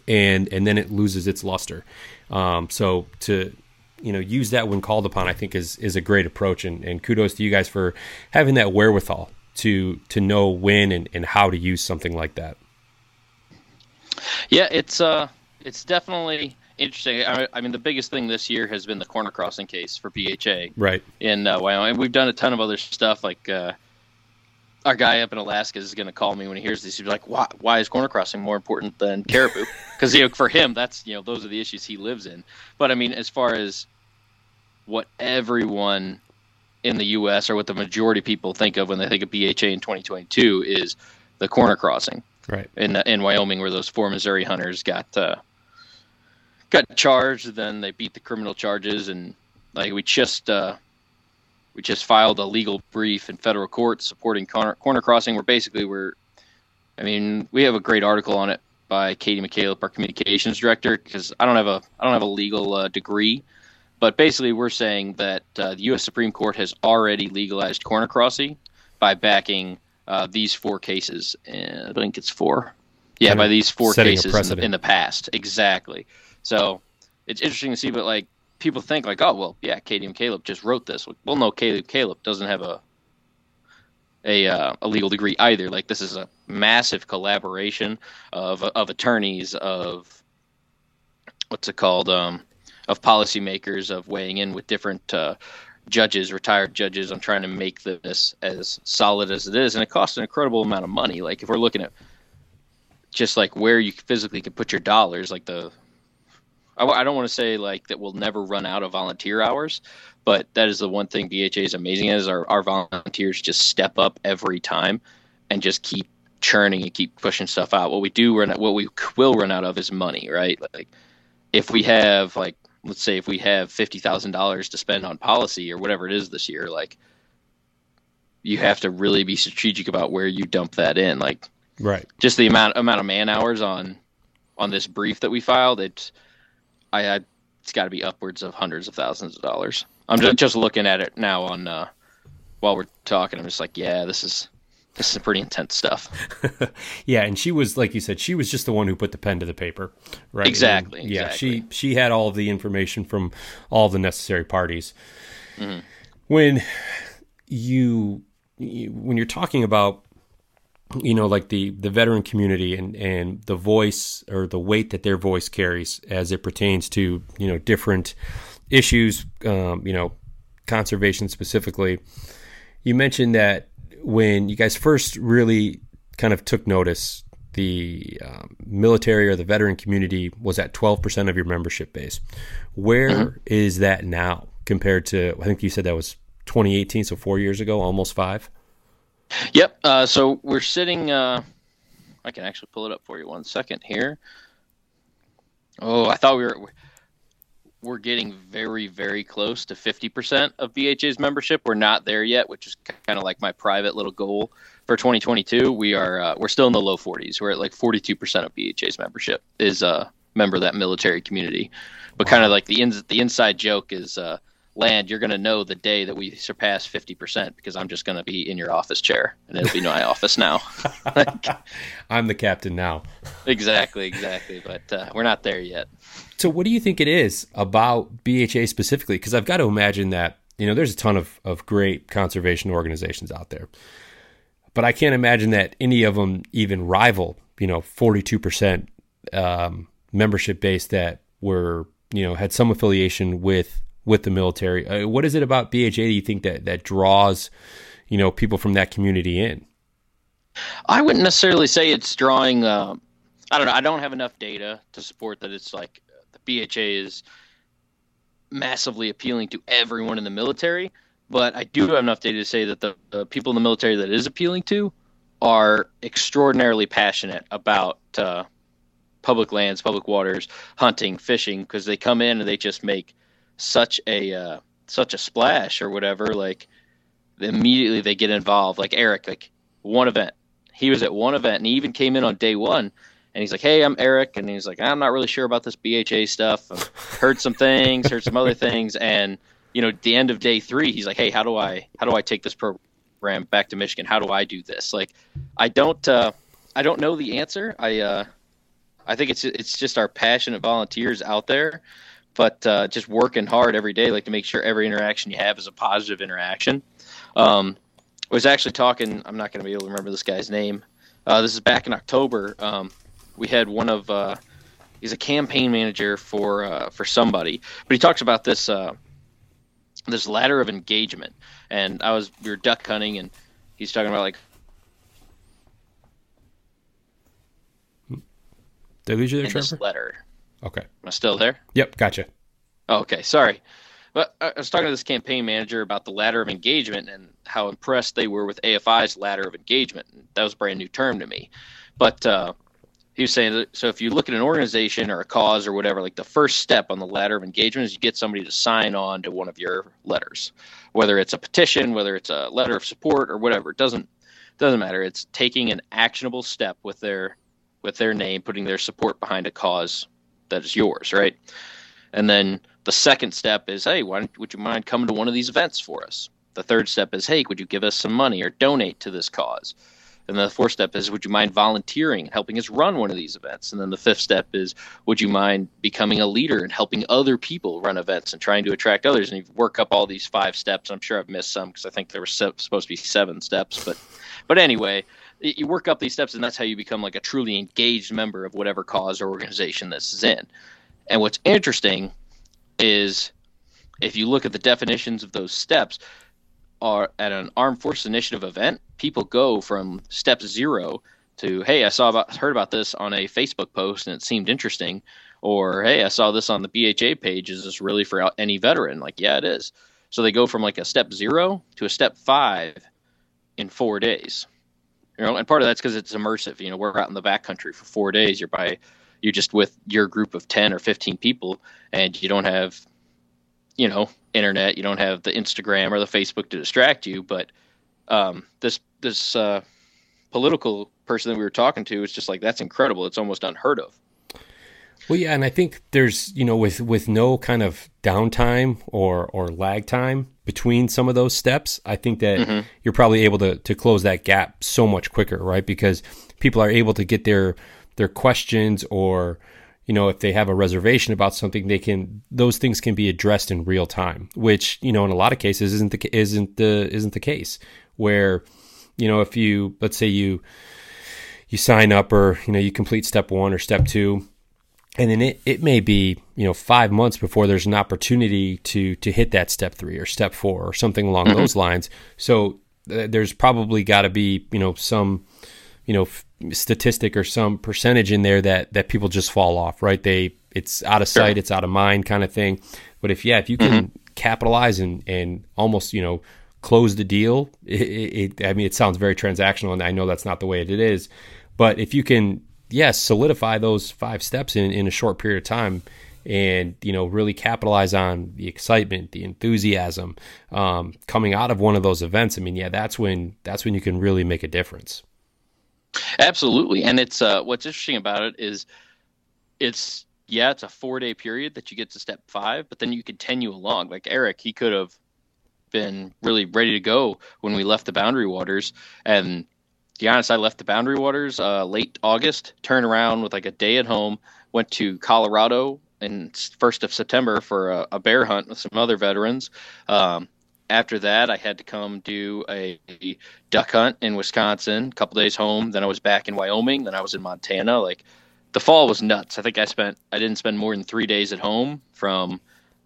and and then it loses its luster. Um, so to, you know, use that when called upon, I think is is a great approach. And, and kudos to you guys for having that wherewithal to to know when and, and how to use something like that. Yeah, it's uh. It's definitely interesting. I, I mean, the biggest thing this year has been the corner crossing case for B H A, right? In uh, Wyoming, we've done a ton of other stuff. Like uh, our guy up in Alaska is going to call me when he hears this. He's like, "Why? Why is corner crossing more important than caribou?" Because you know, for him, that's you know, those are the issues he lives in. But I mean, as far as what everyone in the U S or what the majority of people think of when they think of B H A in twenty twenty-two is the corner crossing, right? In in Wyoming, where those four Missouri hunters got. Uh, got charged, then they beat the criminal charges, and like we just uh we just filed a legal brief in federal court supporting corner, corner crossing. We're basically we're I mean we have a great article on it by Katie McCalip, our communications director, because I don't have a I don't have a legal uh, degree, but basically we're saying that uh, the U S Supreme Court has already legalized corner crossing by backing uh, these four cases, and I think it's four yeah by these four cases in the, in the past exactly. So it's interesting to see, but like people think like, oh, well, yeah, Katie McCalip just wrote this. Well, no, Katie McCalip doesn't have a a, uh, a legal degree either. Like this is a massive collaboration of of attorneys, of what's it called, um, of policymakers, of weighing in with different uh, judges, retired judges. I'm trying to make this as solid as it is, and it costs an incredible amount of money. Like if we're looking at just like where you physically can put your dollars, like the I don't want to say like that we'll never run out of volunteer hours, but that is the one thing B H A is amazing at is our, our volunteers just step up every time and just keep churning and keep pushing stuff out. What we do run, what we will run out of is money, right? Like if we have like, let's say if we have fifty thousand dollars to spend on policy or whatever it is this year, like you have to really be strategic about where you dump that in. Like, right. Just the amount, amount of man hours on, on this brief that we filed, it's, I, I, it's got to be upwards of hundreds of thousands of dollars. I'm just, just looking at it now on uh, while we're talking. I'm just like, yeah, this is this is pretty intense stuff. Yeah, and she was like you said, she was just the one who put the pen to the paper, right? Exactly. And, yeah, exactly. she she had all of the information from all the necessary parties. Mm-hmm. When you, you when you're talking about, you know, like the, the veteran community and, and the voice or the weight that their voice carries as it pertains to, you know, different issues, um, you know, conservation specifically. You mentioned that when you guys first really kind of took notice, the um, military or the veteran community was at twelve percent of your membership base. Where mm-hmm. is that now compared to, I think you said that was twenty eighteen, so four years ago, almost five? Yep. Uh, so we're sitting, uh, I can actually pull it up for you one second here. Oh, I thought we were we're getting very, very close to fifty percent of B H A's membership. We're not there yet, which is kind of like my private little goal for twenty twenty-two. We are uh, we're still in the low forties. We're at like forty-two percent of B H A's membership is a uh, member of that military community. But kind of like the ins- the inside joke is, uh, Land, you're going to know the day that we surpass fifty percent because I'm just going to be in your office chair and it'll be my office now. Like, I'm the captain now. Exactly, exactly. But uh, we're not there yet. So what do you think it is about B H A specifically? Because I've got to imagine that, you know, there's a ton of, of great conservation organizations out there, but I can't imagine that any of them even rival, you know, forty-two percent um, membership base that were, you know, had some affiliation with with the military. Uh, what is it about B H A do you think that, that draws, you know, people from that community in? I wouldn't necessarily say it's drawing, uh, I don't know. I don't have enough data to support that. It's like the B H A is massively appealing to everyone in the military, but I do have enough data to say that the uh, people in the military that it is appealing to are extraordinarily passionate about, uh, public lands, public waters, hunting, fishing, because they come in and they just make such a uh, such a splash or whatever. Like immediately they get involved. Like Eric, like one event, he was at one event and he even came in on day one and he's like, "Hey, I'm Eric," and he's like, "I'm not really sure about this B H A stuff. I've heard some things, heard some other things," and you know, at the end of day three, he's like, "Hey, how do I how do I take this program back to Michigan? How do I do this?" Like, I don't uh, I don't know the answer. I uh, I think it's it's just our passionate volunteers out there. But uh, just working hard every day, like to make sure every interaction you have is a positive interaction. Um, I was actually talking, I'm not going to be able to remember this guy's name. Uh, this is back in October. Um, we had one of, uh, he's a campaign manager for uh, for somebody. But he talks about this uh, this ladder of engagement. And I was we were duck hunting, and he's talking about like... Did I lose you there, Trevor? This letter. Okay. Am I still there? Yep. Gotcha. Oh, okay. Sorry. But I was talking to this campaign manager about the ladder of engagement and how impressed they were with A F I's ladder of engagement. That was a brand new term to me. But uh, he was saying that, so if you look at an organization or a cause or whatever, like the first step on the ladder of engagement is you get somebody to sign on to one of your letters, whether it's a petition, whether it's a letter of support or whatever. It doesn't doesn't matter. It's taking an actionable step with their with their name, putting their support behind a cause that is yours, right? And then the second step is, hey, why don't, would you mind coming to one of these events for us? The third step is, hey, would you give us some money or donate to this cause? And then the fourth step is, would you mind volunteering and helping us run one of these events? And then the fifth step is, would you mind becoming a leader and helping other people run events and trying to attract others? And you work up all these five steps. I'm sure I've missed some because I think there were se- supposed to be seven steps. But, but anyway, you work up these steps, and that's how you become like a truly engaged member of whatever cause or organization this is in. And what's interesting is if you look at the definitions of those steps, are at an Armed Forces Initiative event, people go from step zero to, hey, I saw about heard about this on a Facebook post and it seemed interesting, or hey, I saw this on the B H A page. Is this really for any veteran? Like, yeah, it is. So they go from like a step zero to a step five in four days. You know, and part of that's because it's immersive. You know, we're out in the backcountry for four days. You're by, you're just with your group of ten or fifteen people, and you don't have, you know, internet. You don't have the Instagram or the Facebook to distract you. But um, this this uh, political person that we were talking to is just like, that's incredible. It's almost unheard of. Well, yeah, and I think there's, you know, with with no kind of downtime or or lag time between some of those steps, I think that mm-hmm. you're probably able to to close that gap so much quicker, right? Because people are able to get their their questions, or you know, if they have a reservation about something, they can those things can be addressed in real time, which, you know, in a lot of cases isn't the isn't the isn't the case. Where, you know, if you let's say you you sign up, or you know, you complete step one or step two, and then it, it may be, you know, five months before there's an opportunity to to hit that step three or step four or something along mm-hmm. those lines. So th- there's probably got to be, you know, some, you know, f- statistic or some percentage in there that that people just fall off, right? They it's out of sight, sure. It's out of mind kind of thing. But if, yeah, if you can mm-hmm. capitalize and, and almost, you know, close the deal, it, it, I mean, it sounds very transactional, and I know that's not the way it is. But if you can, yes, solidify those five steps in, in a short period of time, and, you know, really capitalize on the excitement, the enthusiasm um, coming out of one of those events. I mean, yeah, that's when that's when you can really make a difference. Absolutely. And it's uh, what's interesting about it is it's, yeah, it's a four day period that you get to step five, but then you continue along. Like Eric, he could have been really ready to go when we left the Boundary Waters. And to be honest, I left the Boundary Waters uh, late August, turned around with like a day at home, went to Colorado in first of September for a, a bear hunt with some other veterans. Um, after that, I had to come do a, a duck hunt in Wisconsin, a couple days home. Then I was back in Wyoming. Then I was in Montana. Like, the fall was nuts. I think I spent, I didn't spend more than three days at home from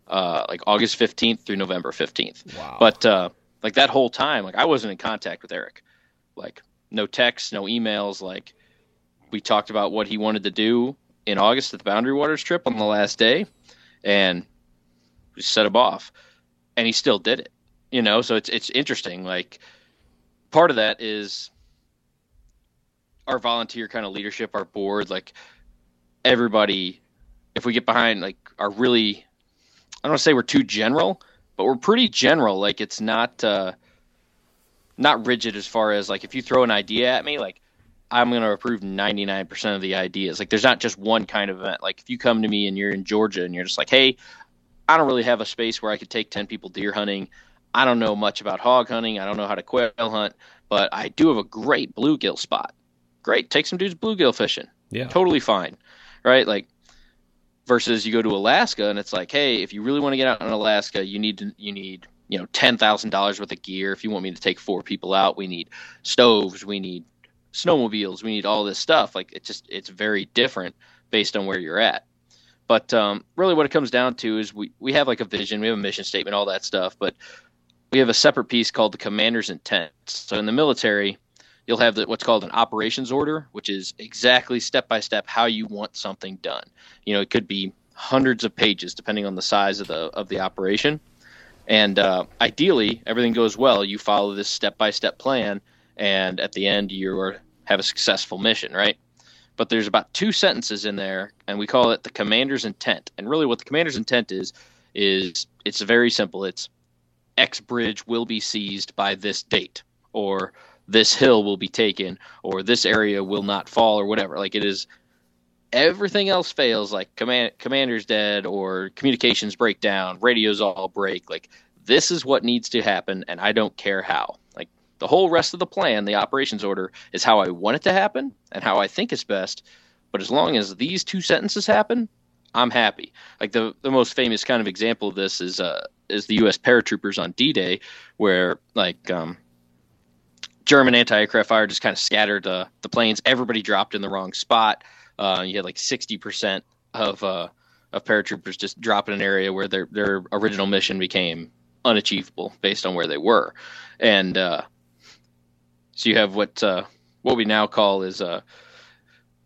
uh, like August fifteenth through November fifteenth. Wow. But uh, like that whole time, like I wasn't in contact with Eric, like no texts, no emails. Like we talked about what he wanted to do in August at the Boundary Waters trip on the last day, and we set him off, and he still did it, you know? So it's, it's interesting. Like part of that is our volunteer kind of leadership, our board, like, everybody, if we get behind, like, are really, I don't want to say we're too general, but we're pretty general. Like, it's not uh, not rigid as far as, like, if you throw an idea at me, like, I'm going to approve ninety-nine percent of the ideas. Like, there's not just one kind of event. Like, if you come to me and you're in Georgia and you're just like, hey, I don't really have a space where I could take ten people deer hunting. I don't know much about hog hunting. I don't know how to quail hunt, but I do have a great bluegill spot. Great. Take some dudes bluegill fishing. Yeah. Totally fine. Right? Like, versus you go to Alaska and it's like, hey, if you really want to get out in Alaska, you need to, you need, you know, ten thousand dollars worth of gear. If you want me to take four people out, we need stoves, we need snowmobiles, we need all this stuff. Like, it's just, it's very different based on where you're at. But um, really what it comes down to is we, we have like a vision, we have a mission statement, all that stuff, but we have a separate piece called the commander's intent. So in the military, you'll have the, what's called an operations order, which is exactly step-by-step how you want something done. You know, it could be hundreds of pages, depending on the size of the of the operation. And uh, ideally, everything goes well. You follow this step-by-step plan, and at the end, you have a successful mission, right? But there's about two sentences in there, and we call it the commander's intent. And really what the commander's intent is, is it's very simple. It's X bridge will be seized by this date, or this hill will be taken, or this area will not fall, or whatever. Like, it is, everything else fails, like command, commander's dead, or communications break down, radios all break. Like, this is what needs to happen, and I don't care how. Like, the whole rest of the plan, the operations order, is how I want it to happen and how I think is best. But as long as these two sentences happen, I'm happy. Like, the, the most famous kind of example of this is uh is the U S paratroopers on D-Day, where, like, um. German anti-aircraft fire just kind of scattered uh, the planes. Everybody dropped in the wrong spot. Uh, you had like sixty percent of uh, of paratroopers just drop in an area where their their original mission became unachievable based on where they were. And uh, so you have what uh, what we now call is uh,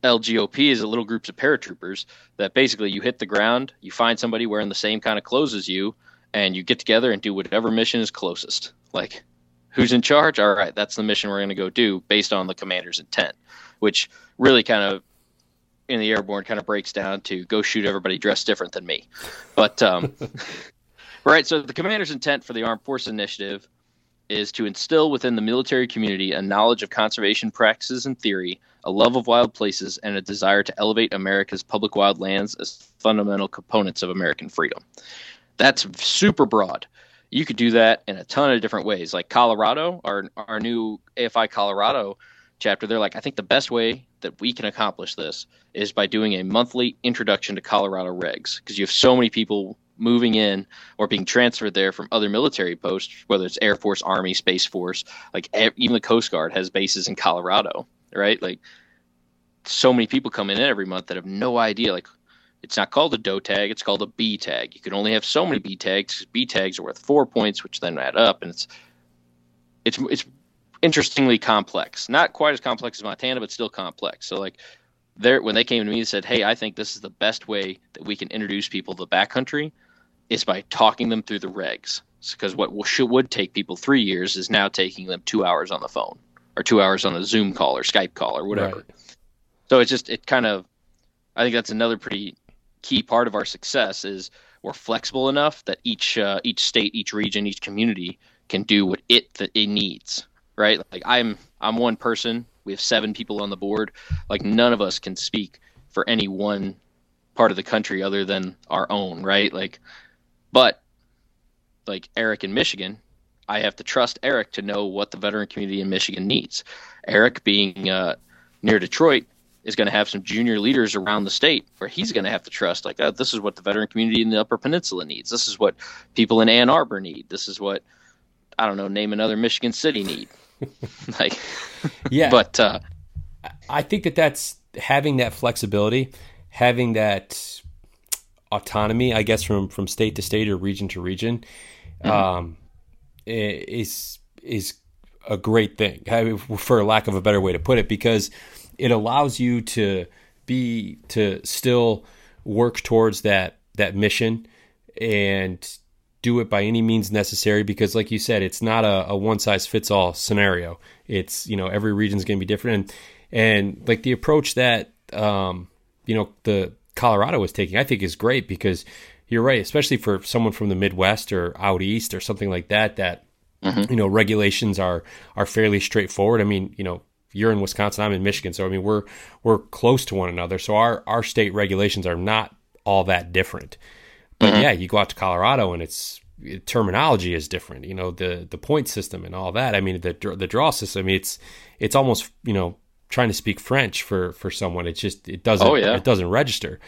L G O P, is a little groups of paratroopers that basically you hit the ground, you find somebody wearing the same kind of clothes as you, and you get together and do whatever mission is closest. Like, who's in charge? All right, that's the mission we're going to go do based on the commander's intent, which really kind of, in the airborne, kind of breaks down to go shoot everybody dressed different than me. But, um, right, so the commander's intent for the Armed Forces Initiative is to instill within the military community a knowledge of conservation practices and theory, a love of wild places, and a desire to elevate America's public wild lands as fundamental components of American freedom. That's super broad. You could do that in a ton of different ways. Like Colorado, our our new A F I Colorado chapter, they're like, I think the best way that we can accomplish this is by doing a monthly introduction to Colorado regs, because you have so many people moving in or being transferred there from other military posts, whether it's Air Force, Army, Space Force, like even the Coast Guard has bases in Colorado, right? Like, so many people come in every month that have no idea, like, it's not called a doe tag, it's called a B tag. You can only have so many B tags. B tags are worth four points, which then add up, and it's it's it's interestingly complex. Not quite as complex as Montana, but still complex. So, like, there, when they came to me and said, hey, I think this is the best way that we can introduce people to the backcountry is by talking them through the regs. Because what should, would take people three years is now taking them two hours on the phone or two hours on a Zoom call or Skype call or whatever. Right. So it's just, it kind of, I think that's another pretty key part of our success is we're flexible enough that each, uh, each state, each region, each community can do what it, that it needs. Right. Like I'm, I'm one person. We have seven people on the board. Like none of us can speak for any one part of the country other than our own. Right. Like, but like Eric in Michigan, I have to trust Eric to know what the veteran community in Michigan needs. Eric being uh, near Detroit is going to have some junior leaders around the state where he's going to have to trust, like, oh, this is what the veteran community in the Upper Peninsula needs. This is what people in Ann Arbor need. This is what, I don't know, name another Michigan city need. Like, yeah, but uh, I think that that's having that flexibility, having that autonomy, I guess, from, from state to state or region to region, mm-hmm. um, is, is a great thing, I mean, for lack of a better way to put it, because it allows you to be, to still work towards that, that mission and do it by any means necessary. Because like you said, it's not a, a one size fits all scenario. It's, you know, every region is going to be different. And, and like the approach that, um, you know, the Colorado is taking, I think is great, because you're right, especially for someone from the Midwest or out East or something like that, that, mm-hmm. you know, regulations are, are fairly straightforward. I mean, you know, you're in Wisconsin, I'm in Michigan. So, I mean, we're, we're close to one another. So our, our state regulations are not all that different, but mm-hmm. yeah, you go out to Colorado and it's it, terminology is different, you know, the, the point system and all that. I mean, the, the draw system, I mean, it's, it's almost, you know, trying to speak French for, for someone. It's just, it doesn't, oh, yeah. it doesn't register.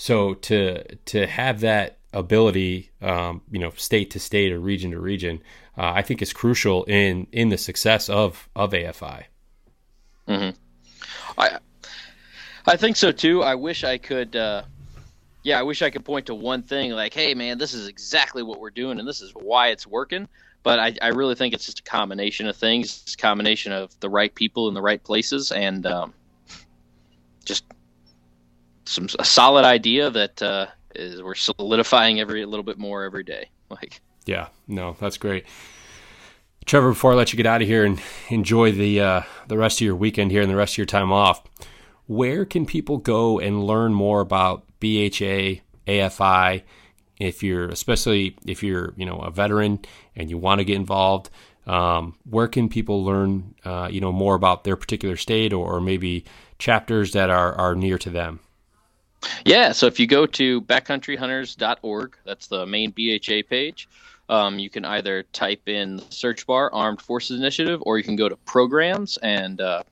So to to have that ability, um, you know, state to state or region to region, uh, I think is crucial in in the success of of A F I. Mm-hmm. I I think so too. I wish I could, uh, yeah, I wish I could point to one thing like, hey man, this is exactly what we're doing and this is why it's working. But I, I really think it's just a combination of things. It's a combination of the right people in the right places and um, just. Some a solid idea that uh, is we're solidifying every a little bit more every day. Like, yeah, no, that's great, Trevor. Before I let you get out of here and enjoy the uh, the rest of your weekend here and the rest of your time off, where can people go and learn more about B H A, A F I? If you're especially if you're you know a veteran and you want to get involved, um, where can people learn uh, you know more about their particular state or, or maybe chapters that are are near to them? Yeah, so if you go to backcountry hunters dot org, that's the main B H A page, um, you can either type in the search bar, Armed Forces Initiative, or you can go to Programs, and uh,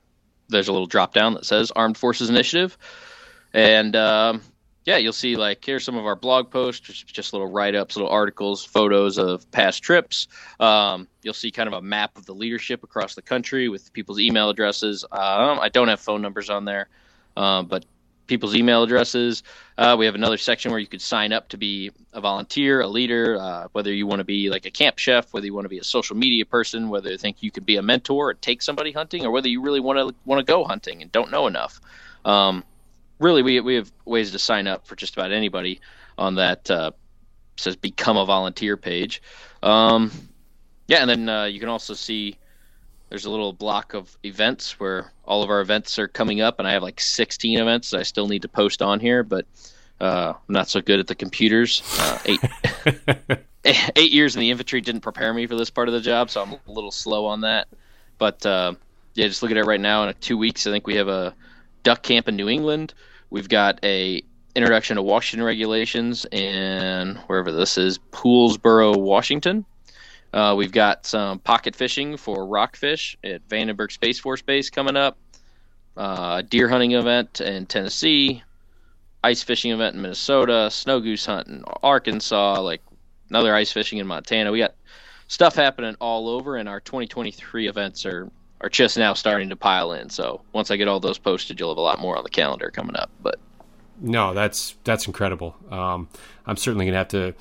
there's a little drop-down that says Armed Forces Initiative. And, um, yeah, you'll see, like, here's some of our blog posts, just, just little write-ups, little articles, photos of past trips. Um, you'll see kind of a map of the leadership across the country with people's email addresses. Uh, I don't have phone numbers on there, uh, but people's email addresses. Uh, we have another section where you could sign up to be a volunteer, a leader, uh, whether you want to be like a camp chef, whether you want to be a social media person, whether you think you could be a mentor and take somebody hunting, or whether you really want to want to go hunting and don't know enough. Um, really, we we have ways to sign up for just about anybody on that uh, says become a volunteer page. Um, yeah, and then uh, you can also see there's a little block of events where all of our events are coming up, and I have like sixteen events that I still need to post on here, but uh, I'm not so good at the computers. Uh, eight, eight years in the infantry didn't prepare me for this part of the job, so I'm a little slow on that. But uh, yeah, just look at it right now. In two weeks, I think we have a duck camp in New England. We've got a introduction to Washington regulations in wherever this is, Poolsboro, Washington. Uh, we've got some pocket fishing for rockfish at Vandenberg Space Force Base coming up, uh, deer hunting event in Tennessee, ice fishing event in Minnesota, snow goose hunt in Arkansas, like another ice fishing in Montana. We got stuff happening all over, and our twenty twenty-three events are, are just now starting to pile in. So once I get all those posted, you'll have a lot more on the calendar coming up. But no, that's that's incredible. Um, I'm certainly going to have to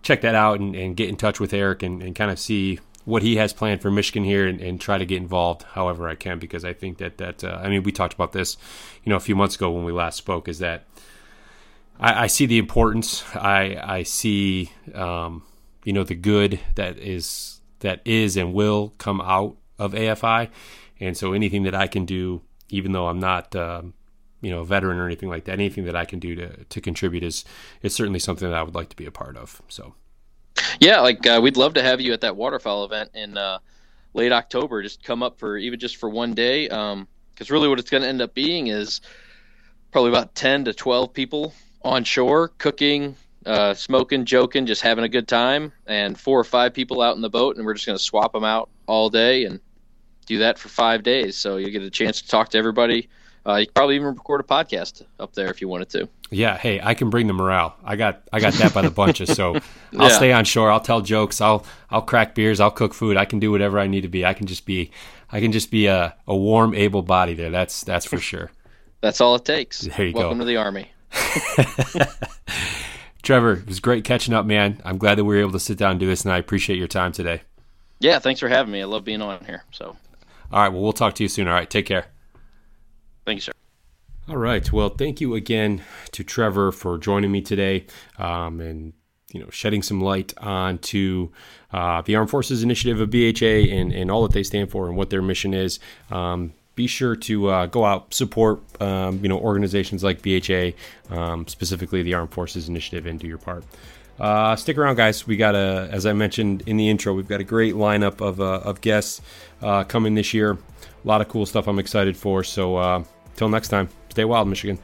check that out and, and get in touch with Eric and, and kind of see what he has planned for Michigan here and, and try to get involved however I can, because I think that, that uh, I mean, we talked about this, you know, a few months ago when we last spoke, is that I, I see the importance. I, I see, um, you know, the good that is, that is and will come out of A F I. And so anything that I can do, even though I'm not, um, you know, a veteran or anything like that, anything that I can do to to contribute is is certainly something that I would like to be a part of. So, yeah, like uh, we'd love to have you at that waterfowl event in uh, late October. Just come up for even just for one day, um, because really what it's going to end up being is probably about ten to twelve people on shore cooking, uh, smoking, joking, just having a good time, and four or five people out in the boat, and we're just going to swap them out all day and do that for five days. So you get a chance to talk to everybody. Uh, you could probably even record a podcast up there if you wanted to. Yeah. Hey, I can bring the morale. I got, I got that by the bunches. So yeah. I'll stay on shore. I'll tell jokes. I'll, I'll crack beers. I'll cook food. I can do whatever I need to be. I can just be, I can just be a, a warm, able body there. That's, that's for sure. That's all it takes. There you go. Welcome to the Army. Trevor, it was great catching up, man. I'm glad that we were able to sit down and do this, and I appreciate your time today. Yeah. Thanks for having me. I love being on here. So, all right. Well, we'll talk to you soon. All right. Take care. Thank you, sir. All right. Well, thank you again to Trevor for joining me today, um, and you know, shedding some light onto uh, the Armed Forces Initiative of B H A and, and all that they stand for and what their mission is. Um, be sure to uh, go out, support um, you know organizations like B H A, um, specifically the Armed Forces Initiative, and do your part. Uh, stick around, guys. We got a, as I mentioned in the intro, we've got a great lineup of uh, of guests uh, coming this year. A lot of cool stuff I'm excited for. So. Uh, Till next time, stay wild, Michigan.